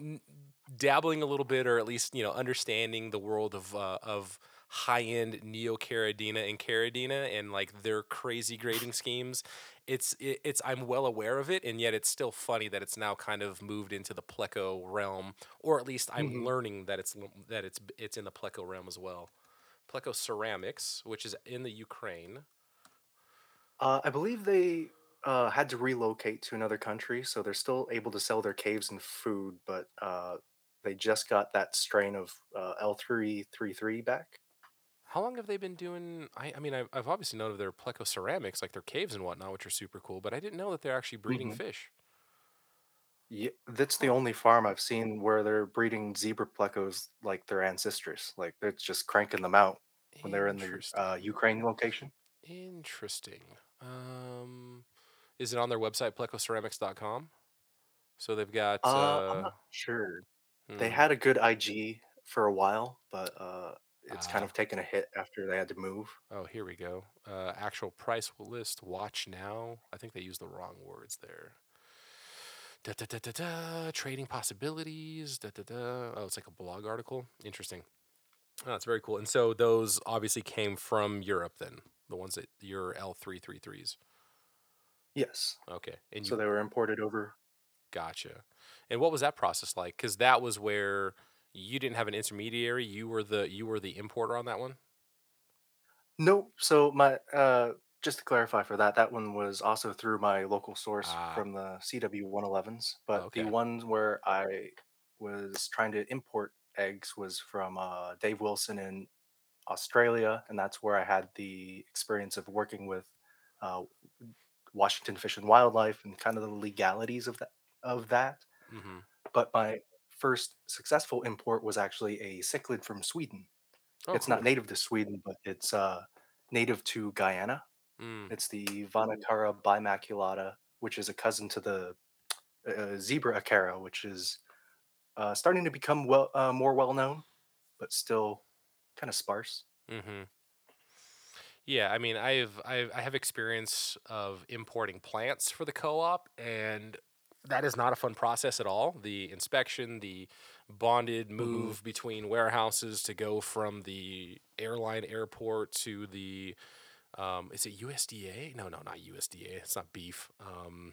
dabbling a little bit, or at least you know, understanding the world of uh, of high-end Neocaridina and Caridina and like their crazy grading schemes. It's it, it's I'm well aware of it, and yet it's still funny that it's now kind of moved into the Pleco realm, or at least I'm mm-hmm. learning that it's that it's it's in the Pleco realm as well. Pleco Ceramics, which is in the Ukraine. Uh, I believe they uh, had to relocate to another country, so they're still able to sell their caves and food, but uh, they just got that strain of uh, L three thirty-three back. How long have they been doing? I, I mean, I've, I've obviously known of their Pleco Ceramics, like their caves and whatnot, which are super cool, but I didn't know that they're actually breeding mm-hmm. fish. Yeah, that's the only farm I've seen where they're breeding zebra plecos like their ancestors. Like they're just cranking them out when they're in their uh, Ukraine location. Interesting. Um, is it on their website, pleco ceramics dot com? So they've got. Uh, uh, I'm not sure. Hmm. They had a good I G for a while, but uh, it's uh, kind of taken a hit after they had to move. Oh, here we go. Uh, actual price list. Watch now. I think they used the wrong words there. Da, da, da, da, da, trading possibilities. Da, da, da. Oh, it's like a blog article. Interesting. Oh, that's very cool. And so those obviously came from Europe then, the ones that your L three thirty-threes. Yes. Okay. And so you... they were imported over. Gotcha. And what was that process like? Because that was where you didn't have an intermediary. You were the you were the importer on that one? Nope. So my... Uh... Just to clarify for that, that one was also through my local source ah. from the C W one elevens. But okay. the one where I was trying to import eggs was from uh, Dave Wilson in Australia. And that's where I had the experience of working with uh, Washington Fish and Wildlife and kind of the legalities of that. Of that. Mm-hmm. But my first successful import was actually a cichlid from Sweden. Oh, it's cool. Not native to Sweden, but it's uh, native to Guyana. Mm. It's the Vanacara bimaculata, which is a cousin to the uh, zebra acara, which is uh, starting to become well uh, more well known, but still kind of sparse. Mm-hmm. Yeah, I mean, I've, I've I have experience of importing plants for the co-op, and that is not a fun process at all. The inspection, the bonded move mm-hmm. between warehouses to go from the airline airport to the Um, is it U S D A? No, no, not U S D A. It's not beef. Um,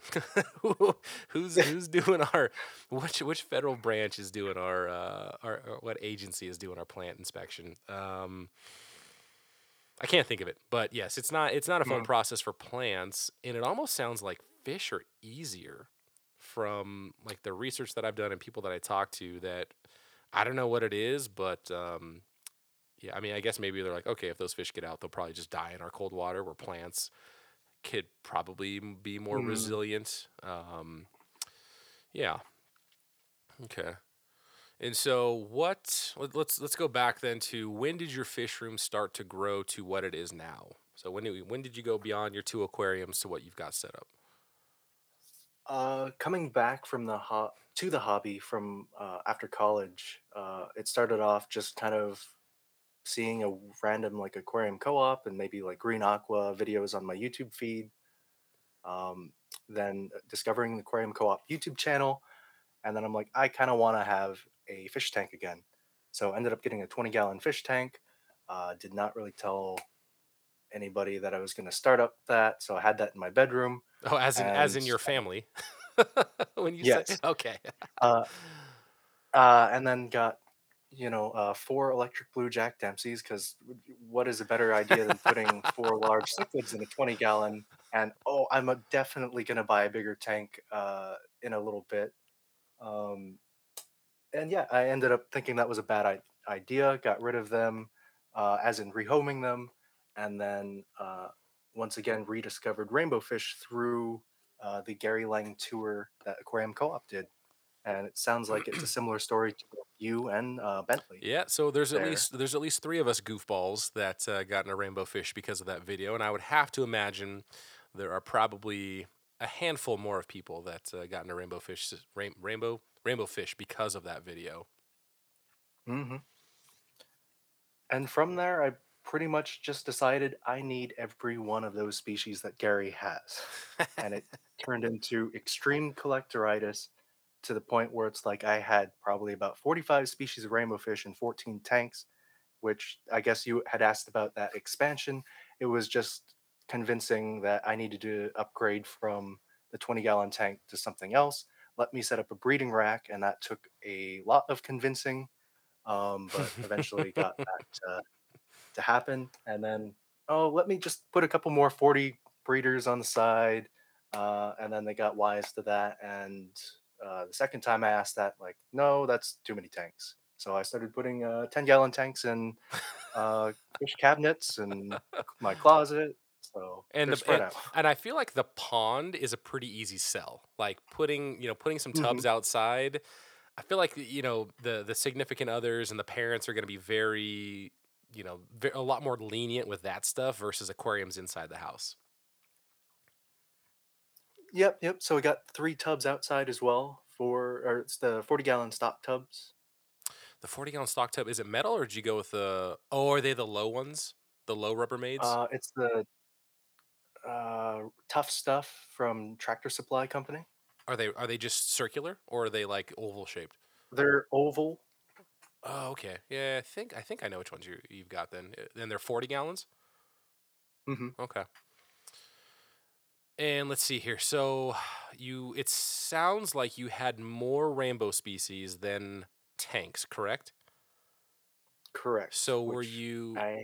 who, who's who's doing our which which federal branch is doing our uh, our what agency is doing our plant inspection? Um, I can't think of it, but yes, it's not it's not a fun mm. process for plants, and it almost sounds like fish are easier from like the research that I've done and people that I talk to. That I don't know what it is, but. Um, Yeah, I mean, I guess maybe they're like, okay, if those fish get out, they'll probably just die in our cold water, where plants could probably be more mm. resilient. Um, yeah. Okay. And so, what? Let's let's go back then to when did your fish room start to grow to what it is now? So when did we, when did you go beyond your two aquariums to what you've got set up? Uh, coming back from the ho- to the hobby from uh, after college, uh, it started off just kind of. Seeing a random like aquarium co-op and maybe like green aqua videos on my YouTube feed, um, then discovering the aquarium co-op YouTube channel. And then I'm like, I kind of want to have a fish tank again. So ended up getting a twenty gallon fish tank. Uh, did not really tell anybody that I was going to start up that. So I had that in my bedroom. Oh, as in, and, as in your family. when you yes. Say, okay. uh, uh, and then got, you know, uh, four electric blue Jack Dempseys, because what is a better idea than putting four large cichlids in a twenty gallon? And oh, I'm a, definitely going to buy a bigger tank uh, in a little bit. Um, and yeah, I ended up thinking that was a bad I- idea, got rid of them, uh, as in rehoming them, and then uh, once again rediscovered rainbowfish through uh, the Gary Lang tour that Aquarium Co-op did and it sounds like it's a similar story to you and uh, Bentley. Yeah, so there's there. at least there's at least three of us goofballs that uh, got in a rainbow fish because of that video, and I would have to imagine there are probably a handful more of people that uh, got into rainbow fish, rain, rainbow rainbow fish because of that video. Mm-hmm. And from there, I pretty much just decided I need every one of those species that Gary has, and it turned into extreme collectoritis, to the point where it's like I had probably about forty-five species of rainbowfish in fourteen tanks, which I guess you had asked about that expansion. It was just convincing that I needed to upgrade from the twenty-gallon tank to something else. Let me set up a breeding rack, and that took a lot of convincing, um, but eventually got that uh, to happen. And then, oh, let me just put a couple more forty breeders on the side, uh, and then they got wise to that, and... Uh, the second time I asked that, like, no, that's too many tanks. So I started putting uh, ten-gallon tanks in uh, fish cabinets and my closet. So and, the, and, and I feel like the pond is a pretty easy sell. Like putting, you know, putting some tubs mm-hmm. outside. I feel like, you know, the the significant others and the parents are going to be very, you know, very, a lot more lenient with that stuff versus aquariums inside the house. Yep, yep. So we got three tubs outside as well for, or it's the forty-gallon stock tubs. The forty-gallon stock tub, is it metal or did you go with the? Oh, are they the low ones? The low Rubbermaids? Uh, it's the uh, tough stuff from Tractor Supply Company. Are they are they just circular or are they like oval shaped? They're oval. Oh, okay. Yeah, I think I think I know which ones you you've got then. Then they're forty gallons. Mm-hmm. Okay. And let's see here. So you it sounds like you had more rainbow species than tanks, correct? Correct. So were you I, yeah.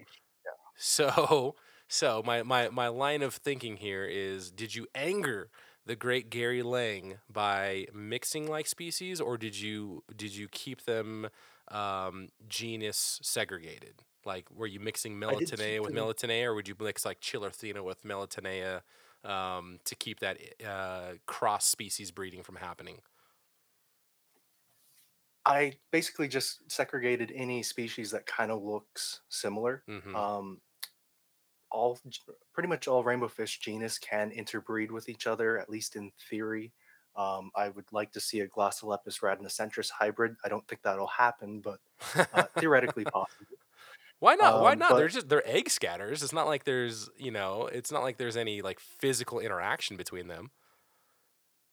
So so my, my, my line of thinking here is, did you anger the great Gary Lang by mixing like species, or did you did you keep them um, genus segregated? Like, were you mixing Melanotaenia with Melanotaenia, or would you mix like Chilatherina with Melanotaenia? Um, to keep that uh, cross-species breeding from happening? I basically just segregated any species that kind of looks similar. Mm-hmm. Um, all pretty much all rainbowfish genus can interbreed with each other, at least in theory. Um, I would like to see a Glossolepis radinocentris hybrid. I don't think that'll happen, but uh, theoretically possible. Why not? Um, Why not? But they're just they're egg scatters. It's not like there's you know, it's not like there's any like physical interaction between them.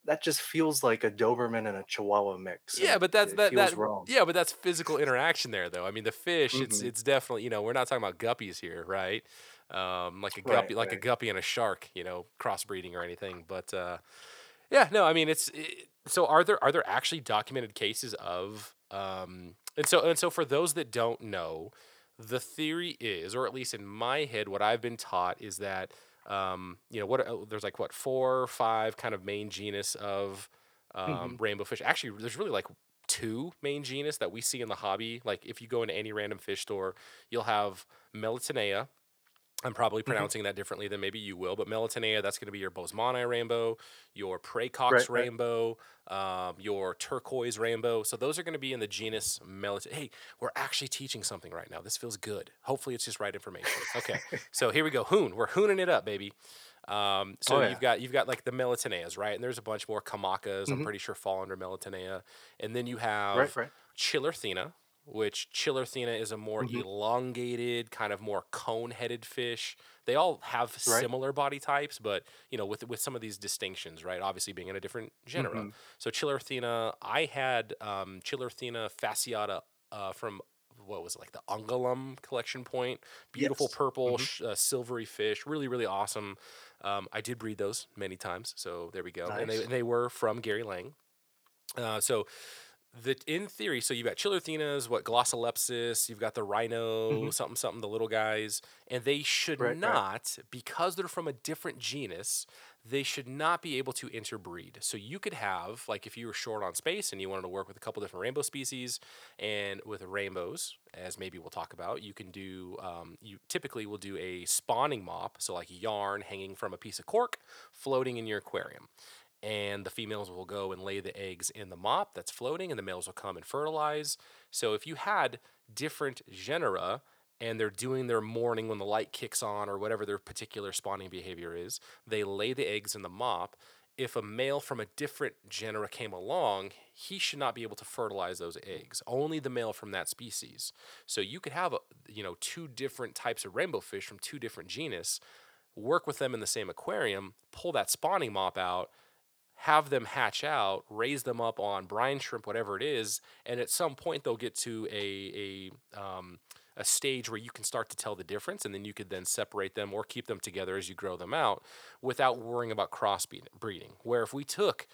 That just feels like a Doberman and a Chihuahua mix. Yeah, but that's it, that, it feels that wrong. Yeah, but that's physical interaction there though. I mean, the fish, mm-hmm. it's it's definitely you know we're not talking about guppies here, right? Um, like a guppy, right, like right. a guppy and a shark, you know, crossbreeding or anything. But uh, yeah, no, I mean it's it, so are there are there actually documented cases of um, and so and so for those that don't know. The theory is, or at least in my head, what I've been taught is that, um, you know, what there's like, what, four or five kind of main genus of um, mm-hmm. rainbowfish. Actually, there's really like two main genus that we see in the hobby. Like if you go into any random fish store, you'll have Melanotaenia. I'm probably pronouncing mm-hmm. that differently than maybe you will, but Melanotaenia, that's going to be your Bosmani rainbow, your Praecox right, rainbow, right. Um, your turquoise rainbow. So those are going to be in the genus Melanotaenia. Hey, we're actually teaching something right now. This feels good. Hopefully it's just right information. Okay, so here we go. Hoon. We're hooning it up, baby. Um, so oh, yeah. you've got you've got like the Melanotaenas, right? And there's a bunch more Kamakas. Mm-hmm. I'm pretty sure fall under Melanotaenia. And then you have right, right. Chilatherina. Which Chilatherina is a more mm-hmm. elongated, kind of more cone-headed fish. They all have right. similar body types, but you know, with with some of these distinctions, right? Obviously, being in a different genera. Mm-hmm. So Chilatherina, I had um, Chilatherina fasciata uh, from what was it, like the Ungulum collection point. Beautiful yes. purple, mm-hmm. sh- uh, silvery fish, really, really awesome. Um, I did breed those many times, so there we go. Nice. And they they were from Gary Lang. Uh, so. The, in theory, so you've got Chilathenas, what, Glossolepis, you've got the rhino, mm-hmm. something, something, the little guys, and they should right, not, right. because they're from a different genus, they should not be able to interbreed. So you could have, like if you were short on space and you wanted to work with a couple different rainbow species, and with rainbows, as maybe we'll talk about, you can do, um, you typically will do a spawning mop, so like yarn hanging from a piece of cork floating in your aquarium. and the females will go and lay the eggs in the mop that's floating, and the males will come and fertilize. So if you had different genera and they're doing their morning when the light kicks on or whatever their particular spawning behavior is, they lay the eggs in the mop. If a male from a different genera came along, he should not be able to fertilize those eggs. Only the male from that species. So you could have, a, you know, two different types of rainbowfish from two different genus, work with them in the same aquarium, pull that spawning mop out, have them hatch out, raise them up on brine shrimp, whatever it is, and at some point they'll get to a a, um, a stage where you can start to tell the difference, and then you could then separate them or keep them together as you grow them out without worrying about crossbreeding. Where if we took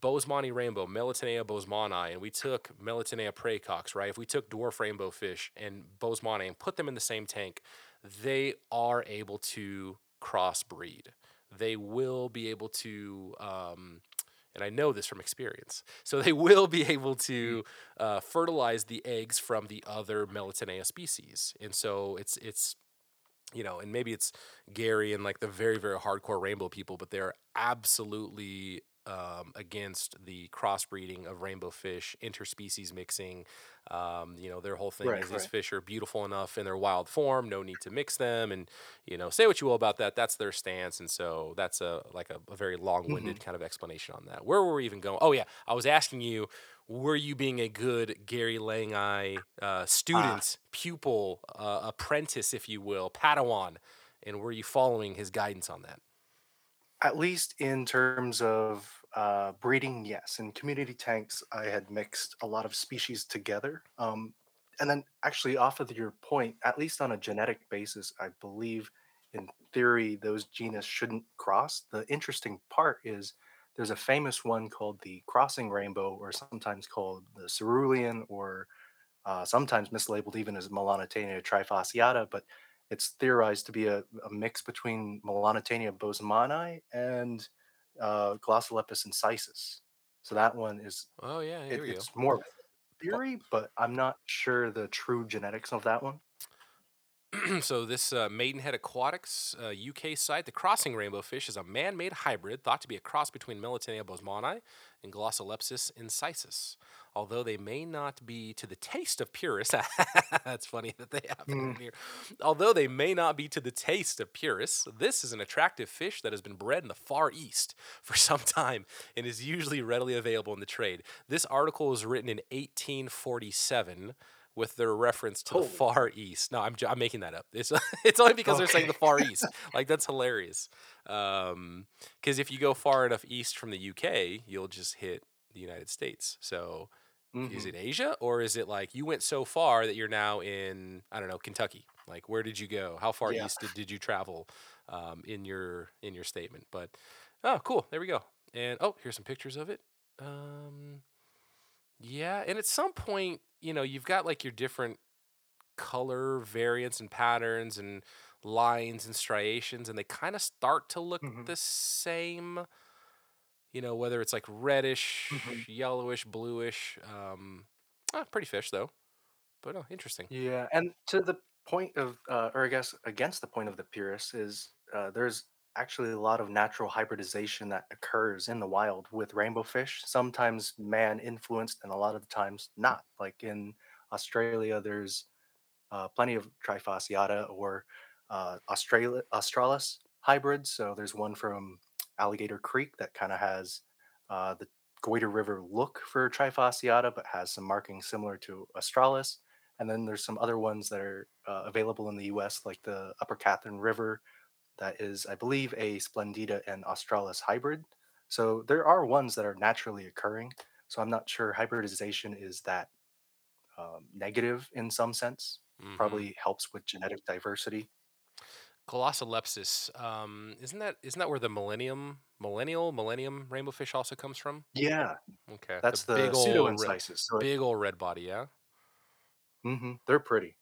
Bosmani rainbow, Melanotaenia bosmani, and we took Melanotaenia praecox, right? If we took dwarf rainbow fish and Bosmani and put them in the same tank, they are able to crossbreed. They will be able to, um, and I know this from experience, so they will be able to uh, fertilize the eggs from the other Melanotaenia species. And so it's, it's, you know, and maybe it's Gary and like the very, very hardcore rainbow people, but they're absolutely um, against the crossbreeding of rainbow fish, interspecies mixing. Um, you know, their whole thing right, is right. These fish are beautiful enough in their wild form, no need to mix them. And, you know, say what you will about that, that's their stance. And so that's a like a, a very long-winded mm-hmm. kind of explanation on that. Where were we even going? Oh, yeah. I was asking you, were you being a good Gary Lang Eye uh, student, ah. pupil, uh, apprentice, if you will, Padawan? And were you following his guidance on that? At least in terms of Uh, breeding, yes. In community tanks, I had mixed a lot of species together. Um, and then actually off of your point, at least on a genetic basis, I believe in theory those genus shouldn't cross. The interesting part is there's a famous one called the crossing rainbow, or sometimes called the cerulean, or uh, sometimes mislabeled even as Melanotaenia trifasciata, but it's theorized to be a, a mix between Melanotaenia bosmani and uh Glossolepis incisus. So that one is oh yeah here it, it's go. More theory, but I'm not sure the true genetics of that one. So this uh, Maidenhead Aquatics uh, U K site, the crossing rainbow fish is a man-made hybrid thought to be a cross between Melanotaenia bosmani and Glossolepis incisus. Although they may not be to the taste of purists, that's funny that they have it in here. Although they may not be to the taste of purists, this is an attractive fish that has been bred in the Far East for some time and is usually readily available in the trade. This article was written in eighteen forty-seven. With their reference to oh. the Far East. No, I'm, I'm making that up. It's it's only because okay. they're saying the Far East. Like, that's hilarious. Um, because if you go far enough east from the U K, you'll just hit the United States. So mm-hmm. is it Asia? Or is it like you went so far that you're now in, I don't know, Kentucky? Like, where did you go? How far yeah. east did, did you travel um, in your in your statement? But, oh, cool. There we go. And, oh, here's some pictures of it. Um, yeah, and at some point, you know, you've got like your different color variants and patterns and lines and striations, and they kind of start to look mm-hmm. the same, you know, whether it's like reddish, mm-hmm. yellowish, bluish. Um, ah, pretty fish though, but oh, interesting. Yeah. And to the point of, uh, or I guess against the point of the purists is uh, there's actually a lot of natural hybridization that occurs in the wild with rainbowfish, sometimes man-influenced and a lot of times not. Like in Australia, there's uh, plenty of trifasciata or uh, Australia, Australis hybrids. So there's one from Alligator Creek that kind of has uh, the Goiter River look for trifasciata, but has some markings similar to Australis. And then there's some other ones that are uh, available in the U S, like the Upper Catherine River, that is, I believe, a Splendida and Australis hybrid. So there are ones that are naturally occurring. So I'm not sure hybridization is that um, negative in some sense. Mm-hmm. Probably helps with genetic diversity. Glossolepis, um, isn't that isn't that where the millennium millennial millennium rainbowfish also comes from? Yeah. Okay. That's the, the big pseudo old incisus. Red, so big old red body. Yeah. Mm-hmm. They're pretty.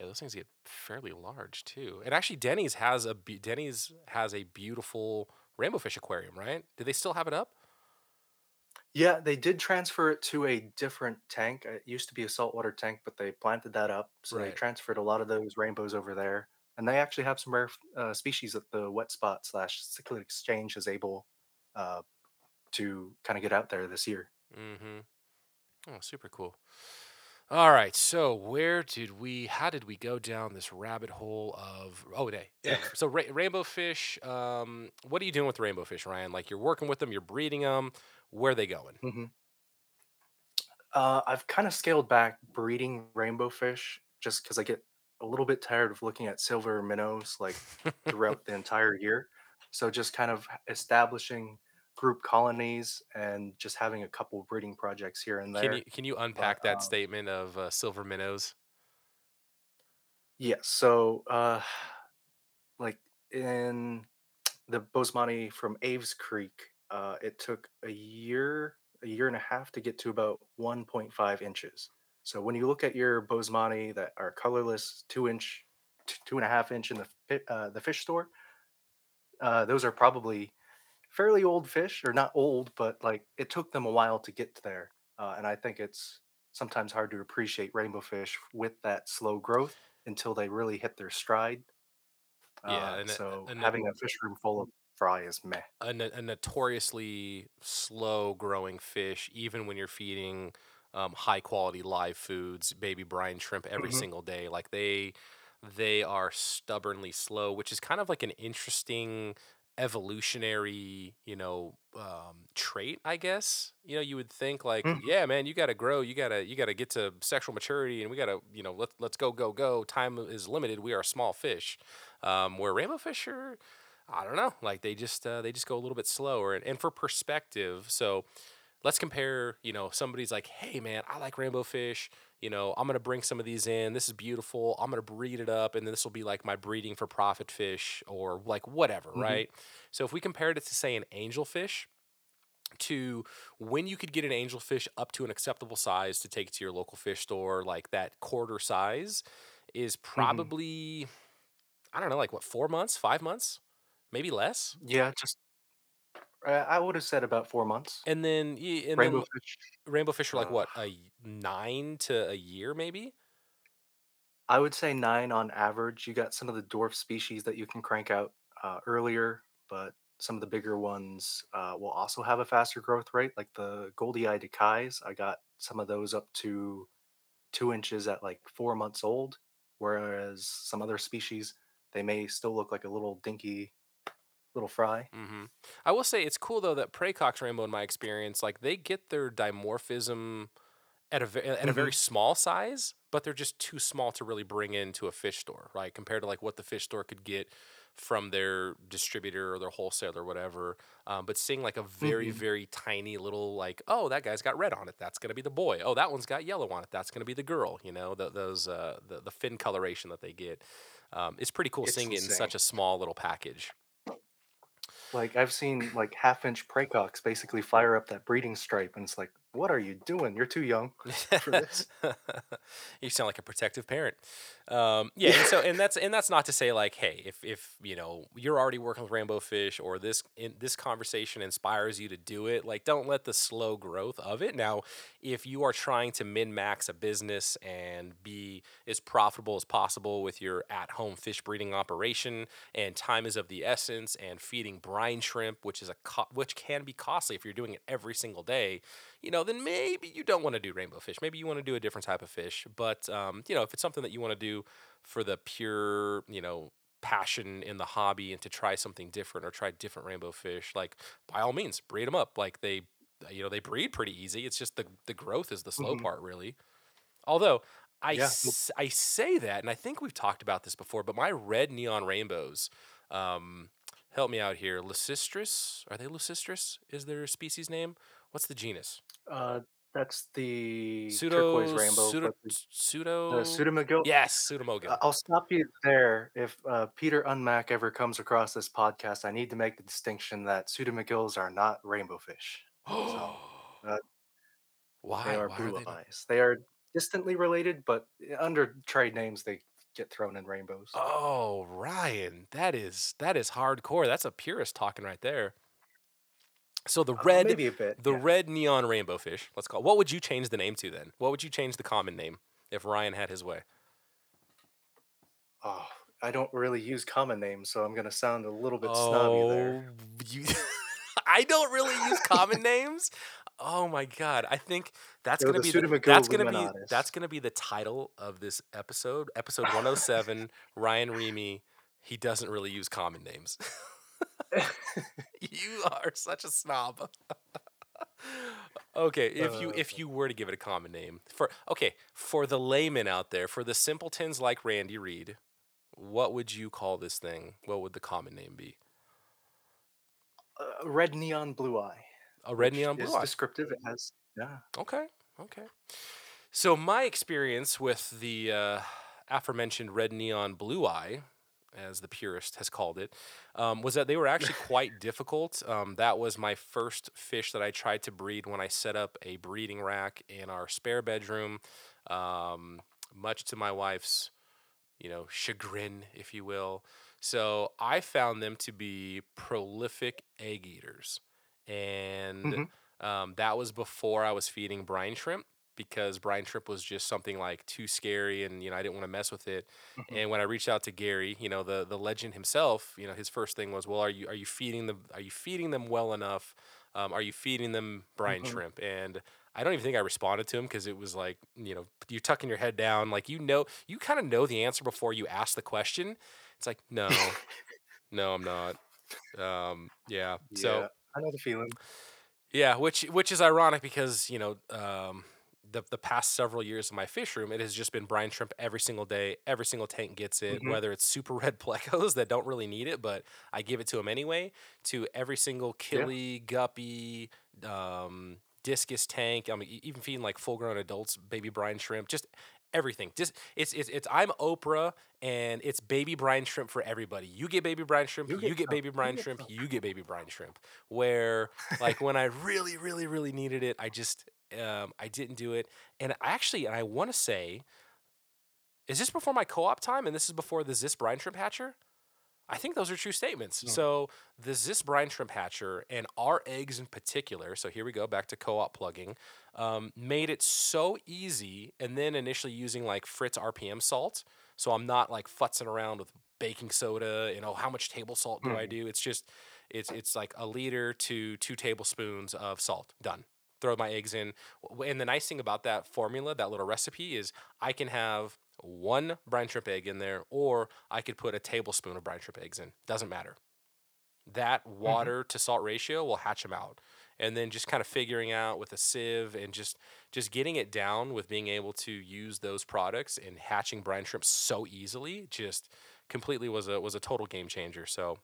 Yeah, those things get fairly large too. And actually, Denny's has a be- Denny's has a beautiful rainbowfish aquarium, right? Do they still have it up? Yeah, they did transfer it to a different tank. It used to be a saltwater tank, but they planted that up, so right. they transferred a lot of those rainbows over there. And they actually have some rare uh, species that the Wet Spot slash Cichlid Exchange is able uh, to kind of get out there this year. Mm-hmm. Oh, super cool. All right, so where did we? How did we go down this rabbit hole of? Oh, day. Yeah. So ra rainbowfish. Um, what are you doing with rainbowfish, Ryan? Like you're working with them, you're breeding them. Where are they going? Mm-hmm. uh, I've kind of scaled back breeding rainbowfish just because I get a little bit tired of looking at silver minnows like throughout the entire year. So just kind of establishing group colonies and just having a couple breeding projects here and there. Can you, can you unpack but, that um, statement of uh, silver minnows? Yeah. So uh, like in the bosmani from Aves Creek, uh, it took a year, a year and a half to get to about one point five inches. So when you look at your bosmani that are colorless, two inch, two and a half inch in the, uh, the fish store, uh, those are probably fairly old fish, or not old, but like it took them a while to get there. Uh, and I think it's sometimes hard to appreciate rainbowfish with that slow growth until they really hit their stride. Yeah, uh, and so a, a, having a fish room full of fry is meh. A, a notoriously slow growing fish, even when you're feeding um, high quality live foods, baby brine shrimp every mm-hmm. single day. Like they, they are stubbornly slow, which is kind of like an interesting evolutionary, you know, um, trait, I guess. You know, you would think like, mm. yeah, man, you got to grow, you got to, you got to get to sexual maturity, and we got to, you know, let's let's go, go, go. Time is limited. We are small fish. Um, where rainbowfish are, I don't know, like they just uh, they just go a little bit slower. And and for perspective, so let's compare. You know, somebody's like, hey, man, I like rainbowfish. You know, I'm gonna bring some of these in. This is beautiful. I'm gonna breed it up, and then this will be like my breeding for profit fish or like whatever, mm-hmm. right? So if we compared it to say an angelfish, to when you could get an angelfish up to an acceptable size to take to your local fish store, like that quarter size is probably, mm-hmm. I don't know, like what, four months, five months, maybe less. Yeah, just. I would have said about four months. And then and rainbowfish, rainbowfish are like uh, what, a nine to a year maybe. I would say nine on average. You got some of the dwarf species that you can crank out uh, earlier, but some of the bigger ones uh, will also have a faster growth rate, like the Goldie-eyed Akais. I got some of those up to two inches at like four months old, whereas some other species they may still look like a little dinky little fry. Mm-hmm. I will say it's cool though that praecox rainbow, in my experience, like they get their dimorphism at a at mm-hmm. a very small size, but they're just too small to really bring into a fish store, right? Compared to like what the fish store could get from their distributor or their wholesaler or whatever. Um, but seeing like a very mm-hmm. very tiny little like, oh, that guy's got red on it, that's gonna be the boy. Oh, that one's got yellow on it, that's gonna be the girl. You know, the, those uh, the the fin coloration that they get. Um, it's pretty cool it's seeing insane. it in such a small little package. Like I've seen like half inch praecox basically fire up that breeding stripe, and it's like, what are you doing? You're too young for this. You sound like a protective parent. Um, yeah. And so, and that's, and that's not to say like, hey, if, if, you know, you're already working with rainbowfish, or this, in this conversation inspires you to do it, like, don't let the slow growth of it. Now, if you are trying to min max a business and be as profitable as possible with your at home fish breeding operation, and time is of the essence, and feeding brine shrimp, which is a, co which can be costly if you're doing it every single day, you know, then maybe you don't want to do rainbowfish. Maybe you want to do a different type of fish. But, um, you know, if it's something that you want to do for the pure, you know, passion in the hobby and to try something different or try different rainbowfish, like by all means, breed them up. Like they, you know, they breed pretty easy. It's just the, the growth is the slow mm-hmm. part, really. Although I, yeah. s I say that, and I think we've talked about this before, but my red neon rainbows, um, help me out here. Leucistrus, are they Leucistrus? Is their species name? What's the genus? Uh, that's the pseudo, turquoise rainbow. Pseudo, the, pseudo, the Pseudomugil. Yes, Pseudomugil. I'll stop you there. If uh, Peter Unmack ever comes across this podcast, I need to make the distinction that Pseudomugils are not rainbowfish. Oh, so, uh, why? They are why blue are they eyes. They are distantly related, but under trade names, they get thrown in rainbows. Oh, Ryan, that is that is hardcore. That's a purist talking right there. So the red, uh, maybe a bit, the yeah. red neon rainbowfish, let's call it. What would you change the name to then? What would you change the common name if Ryan had his way? Oh, I don't really use common names, so I'm going to sound a little bit oh, snobby there. You, I don't really use common names. Oh my god! I think that's Yo, gonna be the, that's gonna be that's gonna be the title of this episode, episode one oh seven. Ryan Reamy, he doesn't really use common names. You are such a snob. Okay, if you if you were to give it a common name for okay for the layman out there, for the simpletons like Randy Reed, what would you call this thing? What would the common name be? Uh, red neon blue eye. A red neon blue eye. It's descriptive. It has, yeah. Okay, okay. So my experience with the uh, aforementioned red neon blue eye, as the purist has called it, um, was that they were actually quite difficult. Um, that was my first fish that I tried to breed when I set up a breeding rack in our spare bedroom, um, much to my wife's, you know, chagrin, if you will. So I found them to be prolific egg eaters. And mm-hmm. um, that was before I was feeding brine shrimp, because brine shrimp was just something like too scary and, you know, I didn't want to mess with it. Mm-hmm. And when I reached out to Gary, you know, the, the legend himself, you know, his first thing was, well, are you, are you feeding them, are you feeding them well enough? Um, are you feeding them brine mm-hmm. shrimp? And I don't even think I responded to him because it was like, you know, you're tucking your head down. Like, you know, you kind of know the answer before you ask the question. It's like, no, no, I'm not. Um, yeah. yeah. So, I know the feeling. Yeah, which which is ironic because, you know, um, the the past several years of my fish room, it has just been brine shrimp every single day. Every single tank gets it, mm-hmm. whether it's super red plecos that don't really need it, but I give it to them anyway, to every single killie, yeah. guppy, um, discus tank. I mean, even feeding like full-grown adults, baby brine shrimp, just everything. Just it's it's it's I'm Oprah, and it's baby brine shrimp for everybody. You get baby brine shrimp, you get, you get baby brine you shrimp, get you get baby brine shrimp. Where like when I really, really, really needed it, I just um, I didn't do it. And actually, and I want to say, is this before my co-op time? And this is before the Ziss brine shrimp hatcher. I think those are true statements. Mm. So the Ziss brine shrimp hatcher and our eggs in particular, so here we go, back to co-op plugging, um, made it so easy, and then initially using like Fritz R P M salt. So I'm not like futzing around with baking soda and, oh, how much table salt do mm. I do? It's just, it's it's like a liter to two tablespoons of salt. Done. Throw my eggs in. And the nice thing about that formula, that little recipe, is I can have one brine shrimp egg in there, or I could put a tablespoon of brine shrimp eggs in. Doesn't matter. That water mm-hmm. to salt ratio will hatch them out. And then just kind of figuring out with a sieve and just just getting it down with being able to use those products and hatching brine shrimp so easily just completely was a was a total game changer. So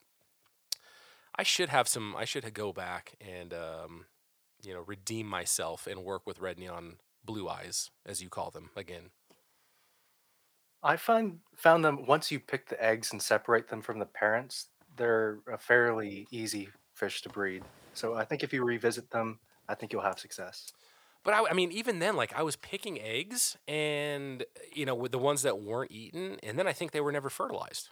I should have some I should go back and um, you know, redeem myself and work with red neon blue eyes, as you call them again. I find found them, once you pick the eggs and separate them from the parents, they're a fairly easy fish to breed. So I think if you revisit them, I think you'll have success. But I, I mean, even then, like I was picking eggs, and you know, with the ones that weren't eaten, and then I think they were never fertilized.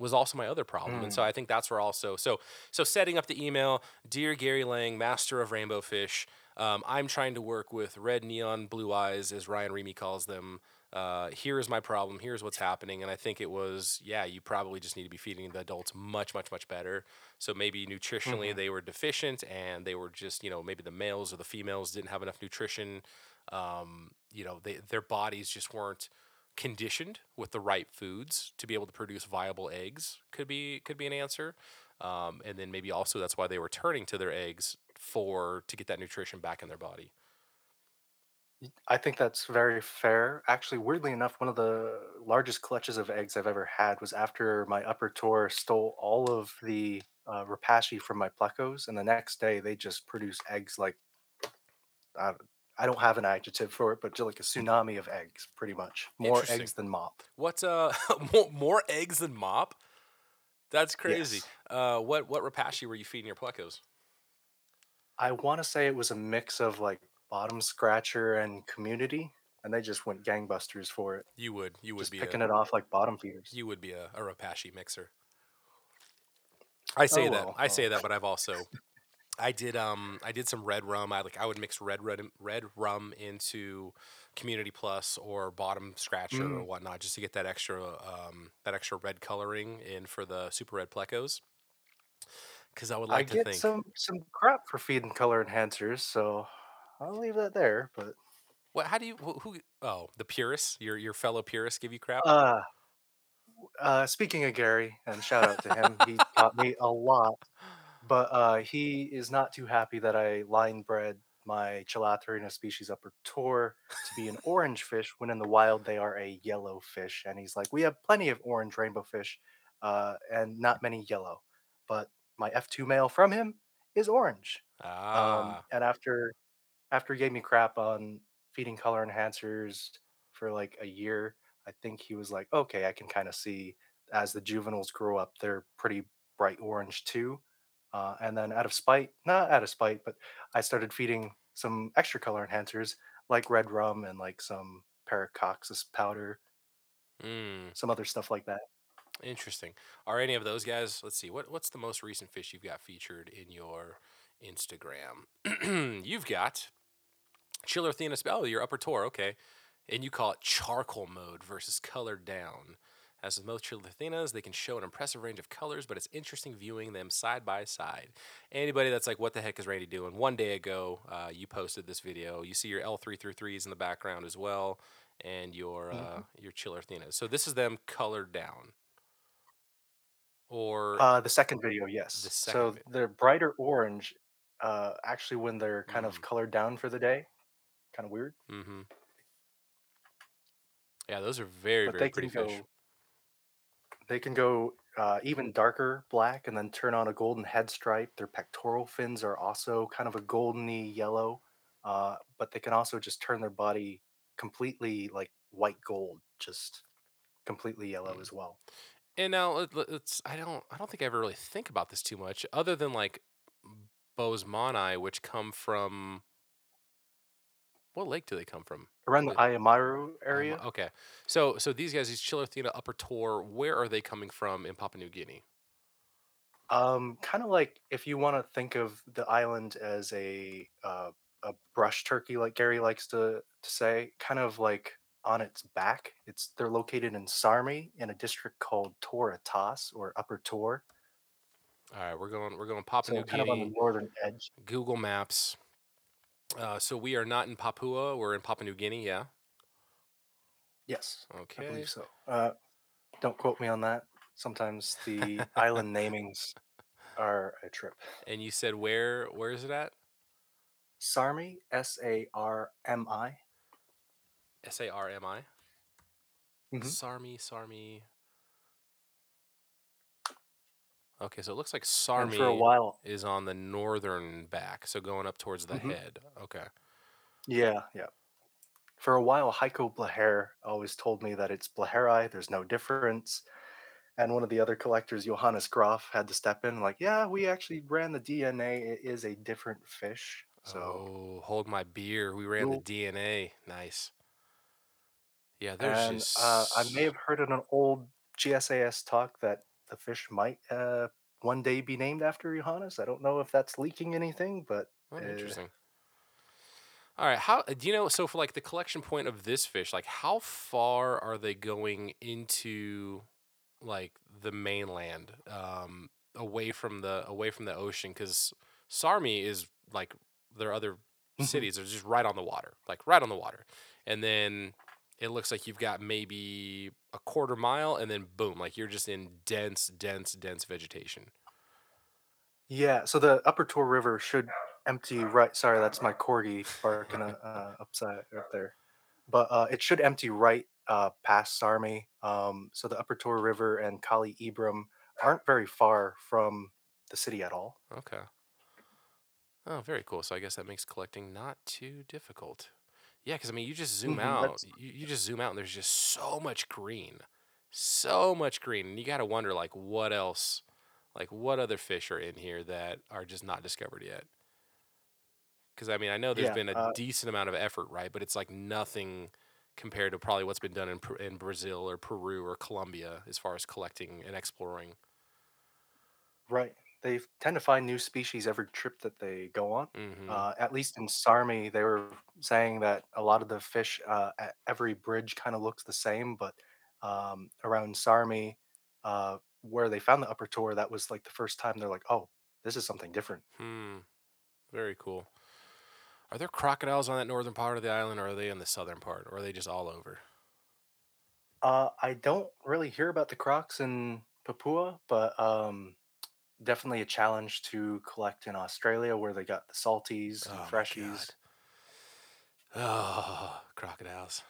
Was also my other problem. Mm. And so I think that's where also so so setting up the email, dear Gary Lang, master of Rainbowfish, um, I'm trying to work with red neon blue eyes, as Ryan Reamy calls them. Uh, here is my problem. Here's what's happening. And I think it was, yeah, you probably just need to be feeding the adults much, much, much better. So maybe nutritionally mm-hmm. they were deficient, and they were just, you know, maybe the males or the females didn't have enough nutrition. Um, you know, they, their bodies just weren't conditioned with the right foods to be able to produce viable eggs. Could be, could be an answer. Um, and then maybe also that's why they were turning to their eggs for to get that nutrition back in their body. I think that's very fair. Actually, weirdly enough, one of the largest clutches of eggs I've ever had was after my Upper Tor stole all of the uh, Rapashi from my plecos, and the next day they just produced eggs like, uh, I don't have an adjective for it, but just like a tsunami of eggs, pretty much. More eggs than mop. What? Uh, more, more eggs than mop? That's crazy. Yes. Uh, what, what Rapashi were you feeding your plecos? I want to say it was a mix of like Bottom Scratcher and Community, and they just went gangbusters for it. You would, you would just be picking a, it off like bottom feeders. You would be a, a Rapashi mixer. I say oh, that, well, I well. say that, but I've also, I did, um, I did some red rum. I like, I would mix red red red rum into Community Plus or Bottom Scratcher mm. or whatnot, just to get that extra, um, that extra red coloring in for the super red plecos. because I would like I to get think. some some crap for feed and color enhancers, so I'll leave that there. But what? How do you? Who? who oh, the purists, your your fellow purists, give you crap. Uh, uh, speaking of Gary, and shout out to him, he taught me a lot. But uh, he is not too happy that I line bred my Chilatherina species Upper Tor to be an orange fish when in the wild they are a yellow fish. And he's like, we have plenty of orange rainbow fish uh, and not many yellow. But my F two male from him is orange. Ah. Um, and after after he gave me crap on feeding color enhancers for like a year, I think he was like, okay, I can kind of see as the juveniles grow up, they're pretty bright orange too. Uh, and then out of spite, not out of spite, but I started feeding some extra color enhancers like red rum and like some paracoxus powder, mm. some other stuff like that. Interesting. Are any of those guys, let's see, what what's the most recent fish you've got featured in your Instagram? You've got Chilatherina, oh, your Upper Tor, okay. And you call it charcoal mode versus colored down. As with most Chilatherinas, they can show an impressive range of colors, but it's interesting viewing them side by side. Anybody that's like, what the heck is Randy doing? One day ago, uh, you posted this video. You see your L three thirty-threes in the background as well, and your mm-hmm. uh, your Chilatherinas. So this is them colored down. Or uh, the second video, yes. The second so video. They're brighter orange, uh, actually, when they're kind mm-hmm. of colored down for the day. Kind of weird. Mm-hmm. Yeah, those are very, but very pretty fish. Go, They can go uh, even darker black and then turn on a golden head stripe. Their pectoral fins are also kind of a goldeny yellow, uh, but they can also just turn their body completely like white gold, just completely yellow as well. And now let's, I don't I don't think I ever really think about this too much, other than like bosmani, which come from what lake do they come from? Around the Ayamaru area. Um, okay. So so these guys, these Chilatherina, Upper Tor, where are they coming from in Papua New Guinea? Um, kind of like if you want to think of the island as a uh, a brush turkey, like Gary likes to, to say, kind of like on its back. It's They're located in Sarmi in a district called Tor Atas or Upper Tor. All right, we're going we're going Papua so New kind Guinea. Kind of on the northern edge. Google Maps. Uh, so we are not in Papua, we're in Papua New Guinea, yeah? Yes, okay. I believe so. Uh, don't quote me on that. Sometimes the island namings are a trip. And you said where, where is it at? Sarmi, S A R M I. S A R M I? Mm-hmm. Sarmi, Sarmi. Okay, so it looks like Sarmi for a while is on the northern back, so going up towards the mm-hmm. head. Okay. Yeah, yeah. For a while, Heiko Blaher always told me that it's Blaheri, there's no difference. And one of the other collectors, Johannes Graf, had to step in like, yeah, we actually ran the D N A. It is a different fish. So oh, hold my beer. We ran cool. the D N A. Nice. Yeah, there's and, just... Uh, I may have heard in an old G S A S talk that the fish might uh, one day be named after Johannes. I don't know if that's leaking anything, but oh, uh... interesting. All right, how do you know? So for like the collection point of this fish, like how far are they going into like the mainland, um, away from the away from the ocean? Because Sarmi is like their other cities are just right on the water, like right on the water, and then it looks like you've got maybe a quarter mile and then boom, like you're just in dense, dense, dense vegetation. Yeah. So the Upper Tor River should empty right. Sorry, that's my corgi barking uh, upside up there. But uh, it should empty right uh, past Sarmi. Um, so the Upper Tor River and Kali Ibrim aren't very far from the city at all. Okay. Oh, very cool. So I guess that makes collecting not too difficult. Yeah, because I mean, you just zoom mm-hmm, out, you, you just zoom out, and there's just so much green, so much green, and you gotta wonder like what else, like what other fish are in here that are just not discovered yet. Because I mean, I know there's yeah, been a uh, decent amount of effort, right? But it's like nothing compared to probably what's been done in in Brazil or Peru or Colombia as far as collecting and exploring. Right. They tend to find new species every trip that they go on. Mm-hmm. Uh, at least in Sarmi, they were saying that a lot of the fish uh, at every bridge kind of looks the same, but um, around Sarmi, uh, where they found the Upper Tor, that was like the first time they're like, oh, This is something different. Hmm. Very cool. Are there crocodiles on that northern part of the island, or are they in the southern part, or are they just all over? Uh, I don't really hear about the crocs in Papua, but um, definitely a challenge to collect in Australia, where they got the salties and oh freshies. Oh, crocodiles.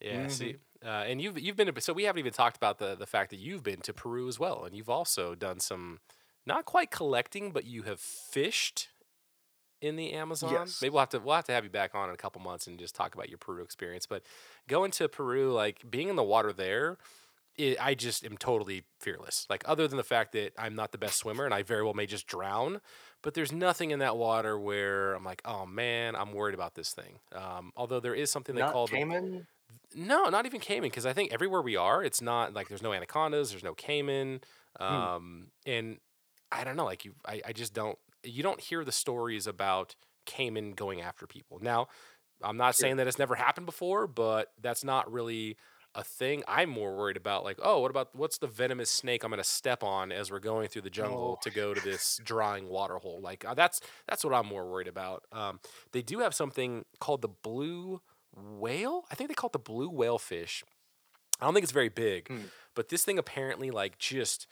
Yeah, mm-hmm. see, uh, and you've you've been to, so we haven't even talked about the the fact that you've been to Peru as well, and you've also done some, not quite collecting, but you have fished in the Amazon. Yes. Maybe we'll have to we'll have to have you back on in a couple months and just talk about your Peru experience. But going to Peru, like being in the water there, it, I just am totally fearless. Like other than the fact that I'm not the best swimmer and I very well may just drown, but there's nothing in that water where I'm like, oh man, I'm worried about this thing. Um, although there is something they call the... No, not even caiman, because I think everywhere we are, it's not like there's no anacondas, there's no caiman, um, hmm. and I don't know, like you, I, I just don't. You don't hear the stories about caiman going after people. Now, I'm not saying that it's never happened before, but that's not really a thing. I'm more worried about like, oh, what about what's the venomous snake I'm going to step on as we're going through the jungle oh. to go to this drying water hole? Like uh, that's that's what I'm more worried about. Um, they do have something called the blue whale. I think they call it the blue whale fish. I don't think it's very big, hmm. but this thing apparently like just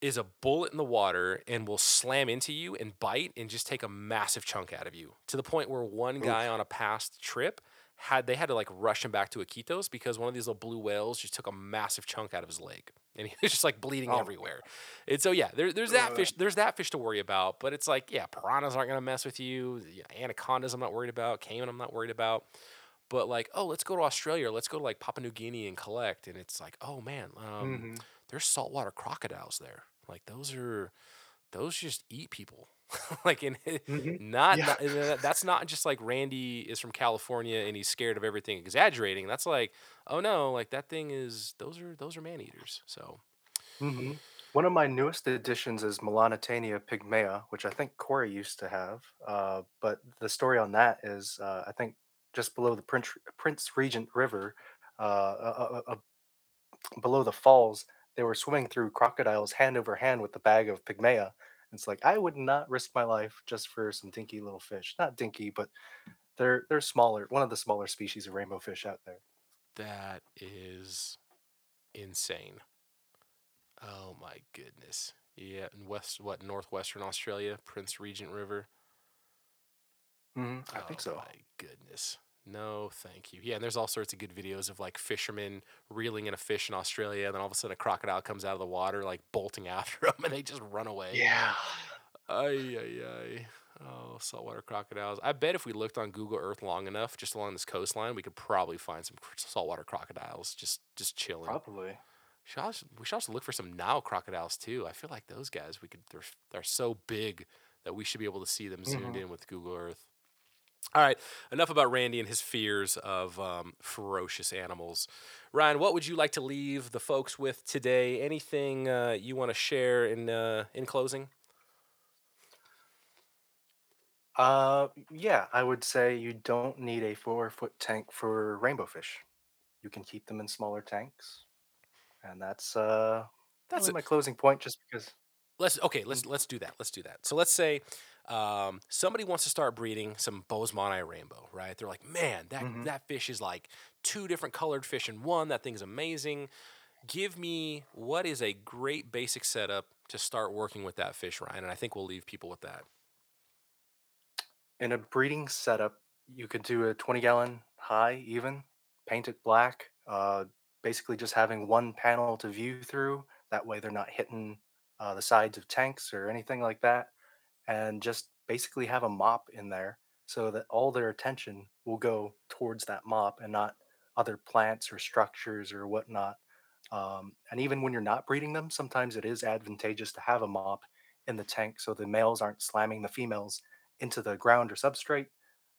is a bullet in the water and will slam into you and bite and just take a massive chunk out of you, to the point where one guy Oof. on a past trip had they had to like rush him back to Iquitos because one of these little blue whales just took a massive chunk out of his leg and he was just like bleeding oh. everywhere. And so yeah, there, there's that fish. There's that fish to worry about, but it's like yeah, piranhas aren't gonna mess with you. Anacondas I'm not worried about. Caiman I'm not worried about. But like, oh, let's go to Australia, or let's go to like Papua New Guinea and collect. And it's like, oh man, um, mm-hmm. there's saltwater crocodiles there. Like those are, those just eat people. like in mm-hmm. not, yeah. not that's not just like Randy is from California and he's scared of everything exaggerating. That's like, oh no, like that thing is. Those are those are man eaters. So, mm-hmm. one of my newest additions is Melanotaenia pygmea, which I think Corey used to have. Uh, but the story on that is, uh, I think just below the Prince Prince Regent River, uh, uh, uh, uh, below the falls. They were swimming through crocodiles hand over hand with the bag of pygmea. And it's like, I would not risk my life just for some dinky little fish. Not dinky, but they're they're smaller. One of the smaller species of rainbow fish out there. That is insane. Oh my goodness. Yeah, in west what northwestern Australia, Prince Regent River. Mm-hmm. I oh, think so. My goodness. No, thank you. Yeah, and there's all sorts of good videos of like fishermen reeling in a fish in Australia, and then all of a sudden a crocodile comes out of the water, like bolting after them, and they just run away. Yeah. Ay, ay, ay. Oh, saltwater crocodiles. I bet if we looked on Google Earth long enough, just along this coastline, we could probably find some saltwater crocodiles just just chilling. Probably. We should also, we should also look for some Nile crocodiles too. I feel like those guys, we could they're they're so big that we should be able to see them zoomed mm-hmm. in with Google Earth. All right, enough about Randy and his fears of um, ferocious animals. Ryan, what would you like to leave the folks with today? Anything uh, you want to share in uh, in closing? Uh, yeah, I would say you don't need a four-foot tank for rainbow fish. You can keep them in smaller tanks, and that's uh, that's really a- my closing point. Just because. Let's okay. Let's let's do that. Let's do that. So let's say. Um, somebody wants to start breeding some Bosmani rainbow, right? They're like, man, that, mm-hmm. that fish is like two different colored fish in one. That thing's amazing. Give me what is a great basic setup to start working with that fish, Ryan? And I think we'll leave people with that. In a breeding setup, you could do a twenty gallon high even, paint it black, uh, basically just having one panel to view through. That way they're not hitting uh, the sides of tanks or anything like that. And just basically have a mop in there so that all their attention will go towards that mop and not other plants or structures or whatnot. Um, and even when you're not breeding them, sometimes it is advantageous to have a mop in the tank so the males aren't slamming the females into the ground or substrate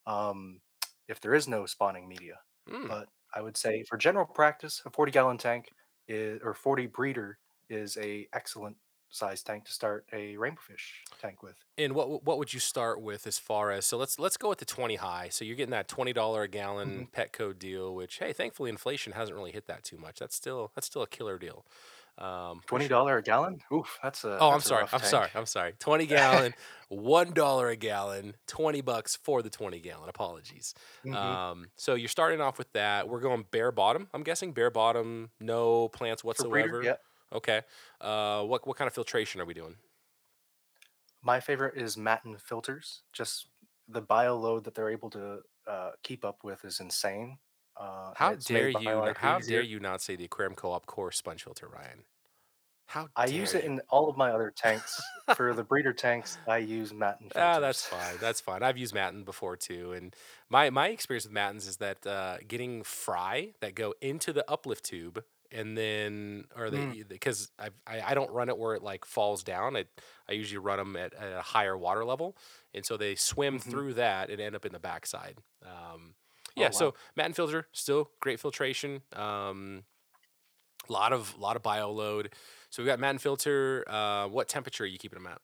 um, if there is no spawning media. Mm. But I would say for general practice, a forty gallon tank is, or forty breeder is a excellent size tank to start a rainbowfish tank with. And what what would you start with as far as, so let's let's go with the twenty high. So you're getting that twenty dollars a gallon mm-hmm. Petco deal, which hey, thankfully inflation hasn't really hit that too much. That's still that's still a killer deal. Um, twenty dollar a gallon? Oof, that's a. Oh, that's I'm sorry. I'm tank. sorry. I'm sorry. Twenty gallon, one dollar a gallon, twenty bucks for the twenty gallon. Apologies. Mm-hmm. Um, so you're starting off with that. We're going bare bottom. I'm guessing bare bottom, no plants whatsoever. For breeder, yeah. Okay. Uh, what what kind of filtration are we doing? My favorite is Matten filters. Just the bio load that they're able to uh, keep up with is insane. Uh, how dare you? Not, how dare you not say the Aquarium Co-op core sponge filter, Ryan? How I dare use it you? in all of my other tanks. For the breeder tanks, I use Matten filters. Ah, that's fine. That's fine. I've used Matten before too, and my my experience with Mattens is that uh, getting fry that go into the uplift tube. And then, or they, because mm. I, I don't run it where it like falls down. I, I usually run them at, at a higher water level, and so they swim mm-hmm. through that and end up in the backside. Um, yeah. Oh, wow. So Matten filter, still great filtration. Um, lot of lot of bio load. So we've got Matten filter. Uh, what temperature are you keeping them at?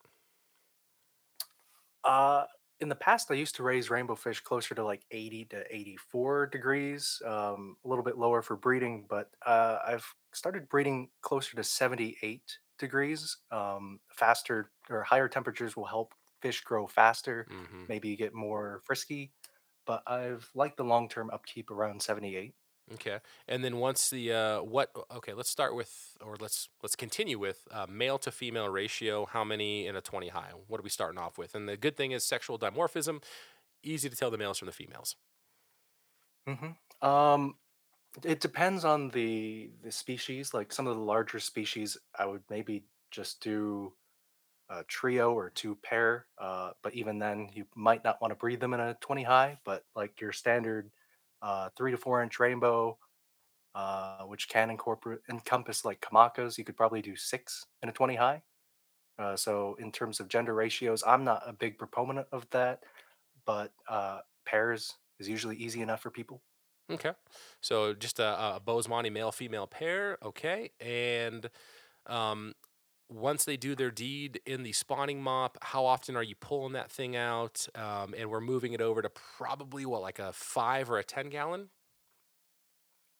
Uh, in the past, I used to raise rainbowfish closer to like eighty to eighty-four degrees, um, a little bit lower for breeding, but uh, I've started breeding closer to seventy-eight degrees. Um, faster or higher temperatures will help fish grow faster, mm-hmm. maybe you get more frisky, but I've liked the long-term upkeep around seventy-eight. Okay, and then once the uh, what? Okay, let's start with, or let's let's continue with uh, male to female ratio. How many in a twenty high? What are we starting off with? And the good thing is sexual dimorphism, easy to tell the males from the females. Mm-hmm. Um, it depends on the the species. Like some of the larger species, I would maybe just do a trio or two pair. Uh, but even then, you might not want to breed them in a twenty high. But like your standard. Uh, three to four inch rainbow, uh, which can incorporate encompass like Kamakas. You could probably do six in a twenty high. Uh, so in terms of gender ratios, I'm not a big proponent of that, but uh, pairs is usually easy enough for people. Okay, so just a, a Bosmani male female pair. Okay, and um, once they do their deed in the spawning mop, how often are you pulling that thing out? Um, and we're moving it over to probably, what, like a five or a ten gallon?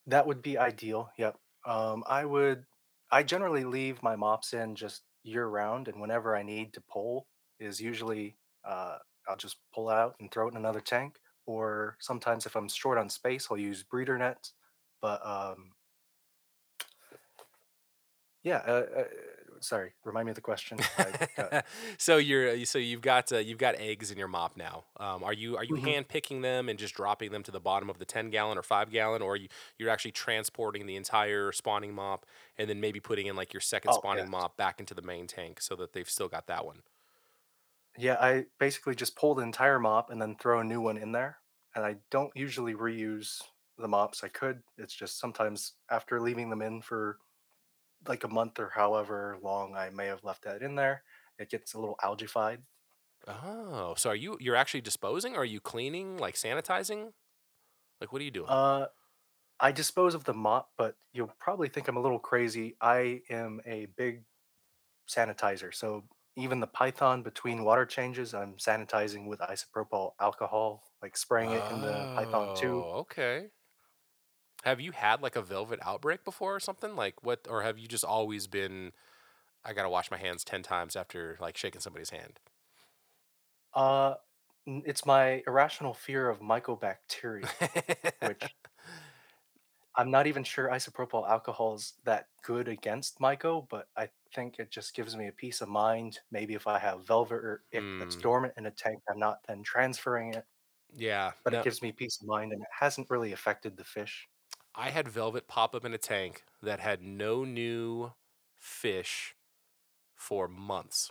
That would be ideal, yep. Um, I would, I generally leave my mops in just year round, and whenever I need to pull is usually uh, I'll just pull out and throw it in another tank. Or sometimes if I'm short on space, I'll use breeder nets. But um, yeah, uh, uh, sorry, remind me of the question. I, uh, so you're so you've got uh, you've got eggs in your mop now. Um, are you are you mm-hmm. hand picking them and just dropping them to the bottom of the ten gallon or five gallon, or are you you're actually transporting the entire spawning mop and then maybe putting in like your second oh, spawning yeah. mop back into the main tank so that they've still got that one? Yeah, I basically just pull the entire mop and then throw a new one in there, and I don't usually reuse the mops. I could. It's just sometimes after leaving them in for like a month or however long I may have left that in there, it gets a little algified. Oh, so are you, you're actually disposing? Or are you cleaning, like sanitizing? Like what are you doing? Uh, I dispose of the mop, but you'll probably think I'm a little crazy. I am a big sanitizer. So even the python between water changes, I'm sanitizing with isopropyl alcohol, like spraying it oh, in the python too. Okay. Have you had like a velvet outbreak before or something? Like what, or have you just always been, I got to wash my hands ten times after like shaking somebody's hand? Uh, it's my irrational fear of mycobacteria, which I'm not even sure isopropyl alcohol is that good against myco, but I think it just gives me a peace of mind. Maybe if I have velvet or ick mm. that's dormant in a tank, I'm not then transferring it. Yeah. But no. It gives me peace of mind and it hasn't really affected the fish. I had velvet pop up in a tank that had no new fish for months.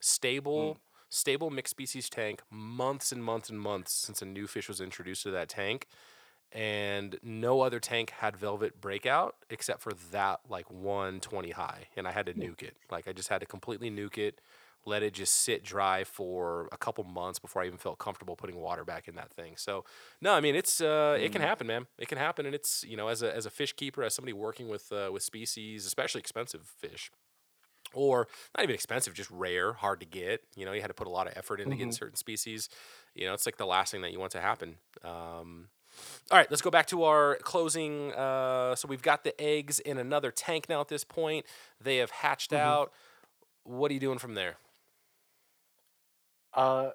Stable, mm. stable mixed species tank, months and months and months since a new fish was introduced to that tank. And no other tank had velvet breakout except for that like one twenty high. And I had to nuke it. Like I just had to completely nuke it, let it just sit dry for a couple months before I even felt comfortable putting water back in that thing. So, no, I mean, it's uh, it can happen, man. It can happen, and it's, you know, as a as a fish keeper, as somebody working with uh, with species, especially expensive fish, or not even expensive, just rare, hard to get. You know, you had to put a lot of effort into mm-hmm. getting certain species. You know, it's like the last thing that you want to happen. Um, All right, let's go back to our closing. Uh, so we've got the eggs in another tank now at this point. They have hatched mm-hmm. out. What are you doing from there? Uh,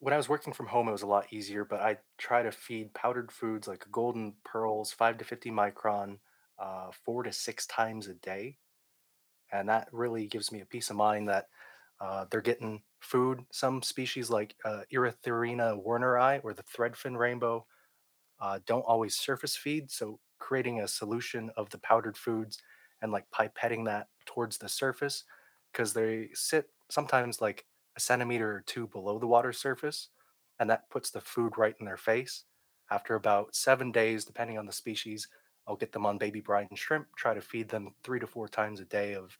when I was working from home, it was a lot easier, but I try to feed powdered foods like golden pearls, five to fifty micron, uh, four to six times a day. And that really gives me a peace of mind that uh, they're getting food. Some species like uh, Chilatherina warneri or the threadfin rainbow uh, don't always surface feed. So creating a solution of the powdered foods and like pipetting that towards the surface, because they sit sometimes like a centimeter or two below the water surface, and that puts the food right in their face. After about seven days, depending on the species, I'll get them on baby brine and shrimp, try to feed them three to four times a day of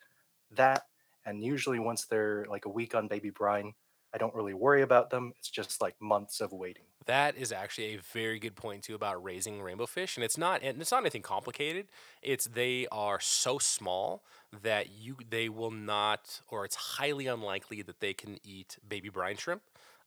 that. And usually once they're like a week on baby brine, I don't really worry about them. It's just like months of waiting. That is actually a very good point too about raising rainbow fish, and it's not and it's not anything complicated. It's they are so small that you they will not, or it's highly unlikely that they can eat baby brine shrimp.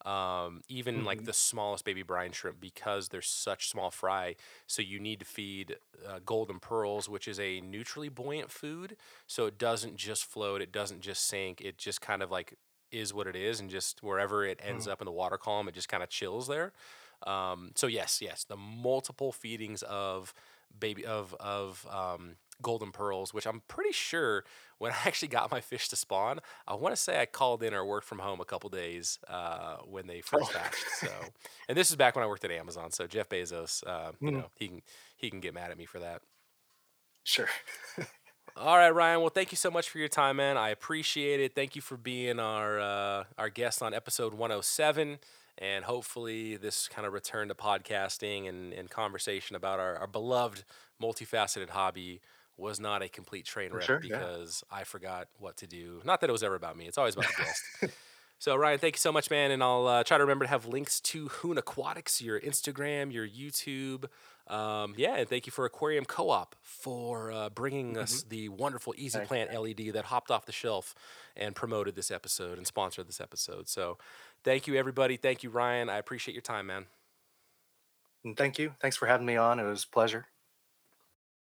Um, even mm-hmm. like the smallest baby brine shrimp, because they're such small fry. So you need to feed uh, golden pearls, which is a neutrally buoyant food. So it doesn't just float. It doesn't just sink. It just kind of like is what it is. And just wherever it ends mm-hmm. up in the water column, it just kind of chills there. Um, so yes, yes, the multiple feedings of baby of, of, um, golden pearls, which I'm pretty sure when I actually got my fish to spawn, I want to say I called in or worked from home a couple days uh, when they first oh. hatched. So, and this is back when I worked at Amazon. So Jeff Bezos, uh, you mm. know, he can he can get mad at me for that. Sure. All right, Ryan. Well, thank you so much for your time, man. I appreciate it. Thank you for being our uh, our guest on episode one oh seven. And hopefully this kind of return to podcasting and, and conversation about our, our beloved multifaceted hobby was not a complete train wreck sure, because yeah. I forgot what to do. Not that it was ever about me. It's always about the guest. So, Ryan, thank you so much, man. And I'll uh, try to remember to have links to Hoon Aquatics, your Instagram, your YouTube. Um, yeah, and thank you for Aquarium Co-op for uh, bringing mm-hmm. us the wonderful Easy Plant L E D that hopped off the shelf and promoted this episode and sponsored this episode. So thank you, everybody. Thank you, Ryan. I appreciate your time, man. And thank you. Thanks for having me on. It was a pleasure.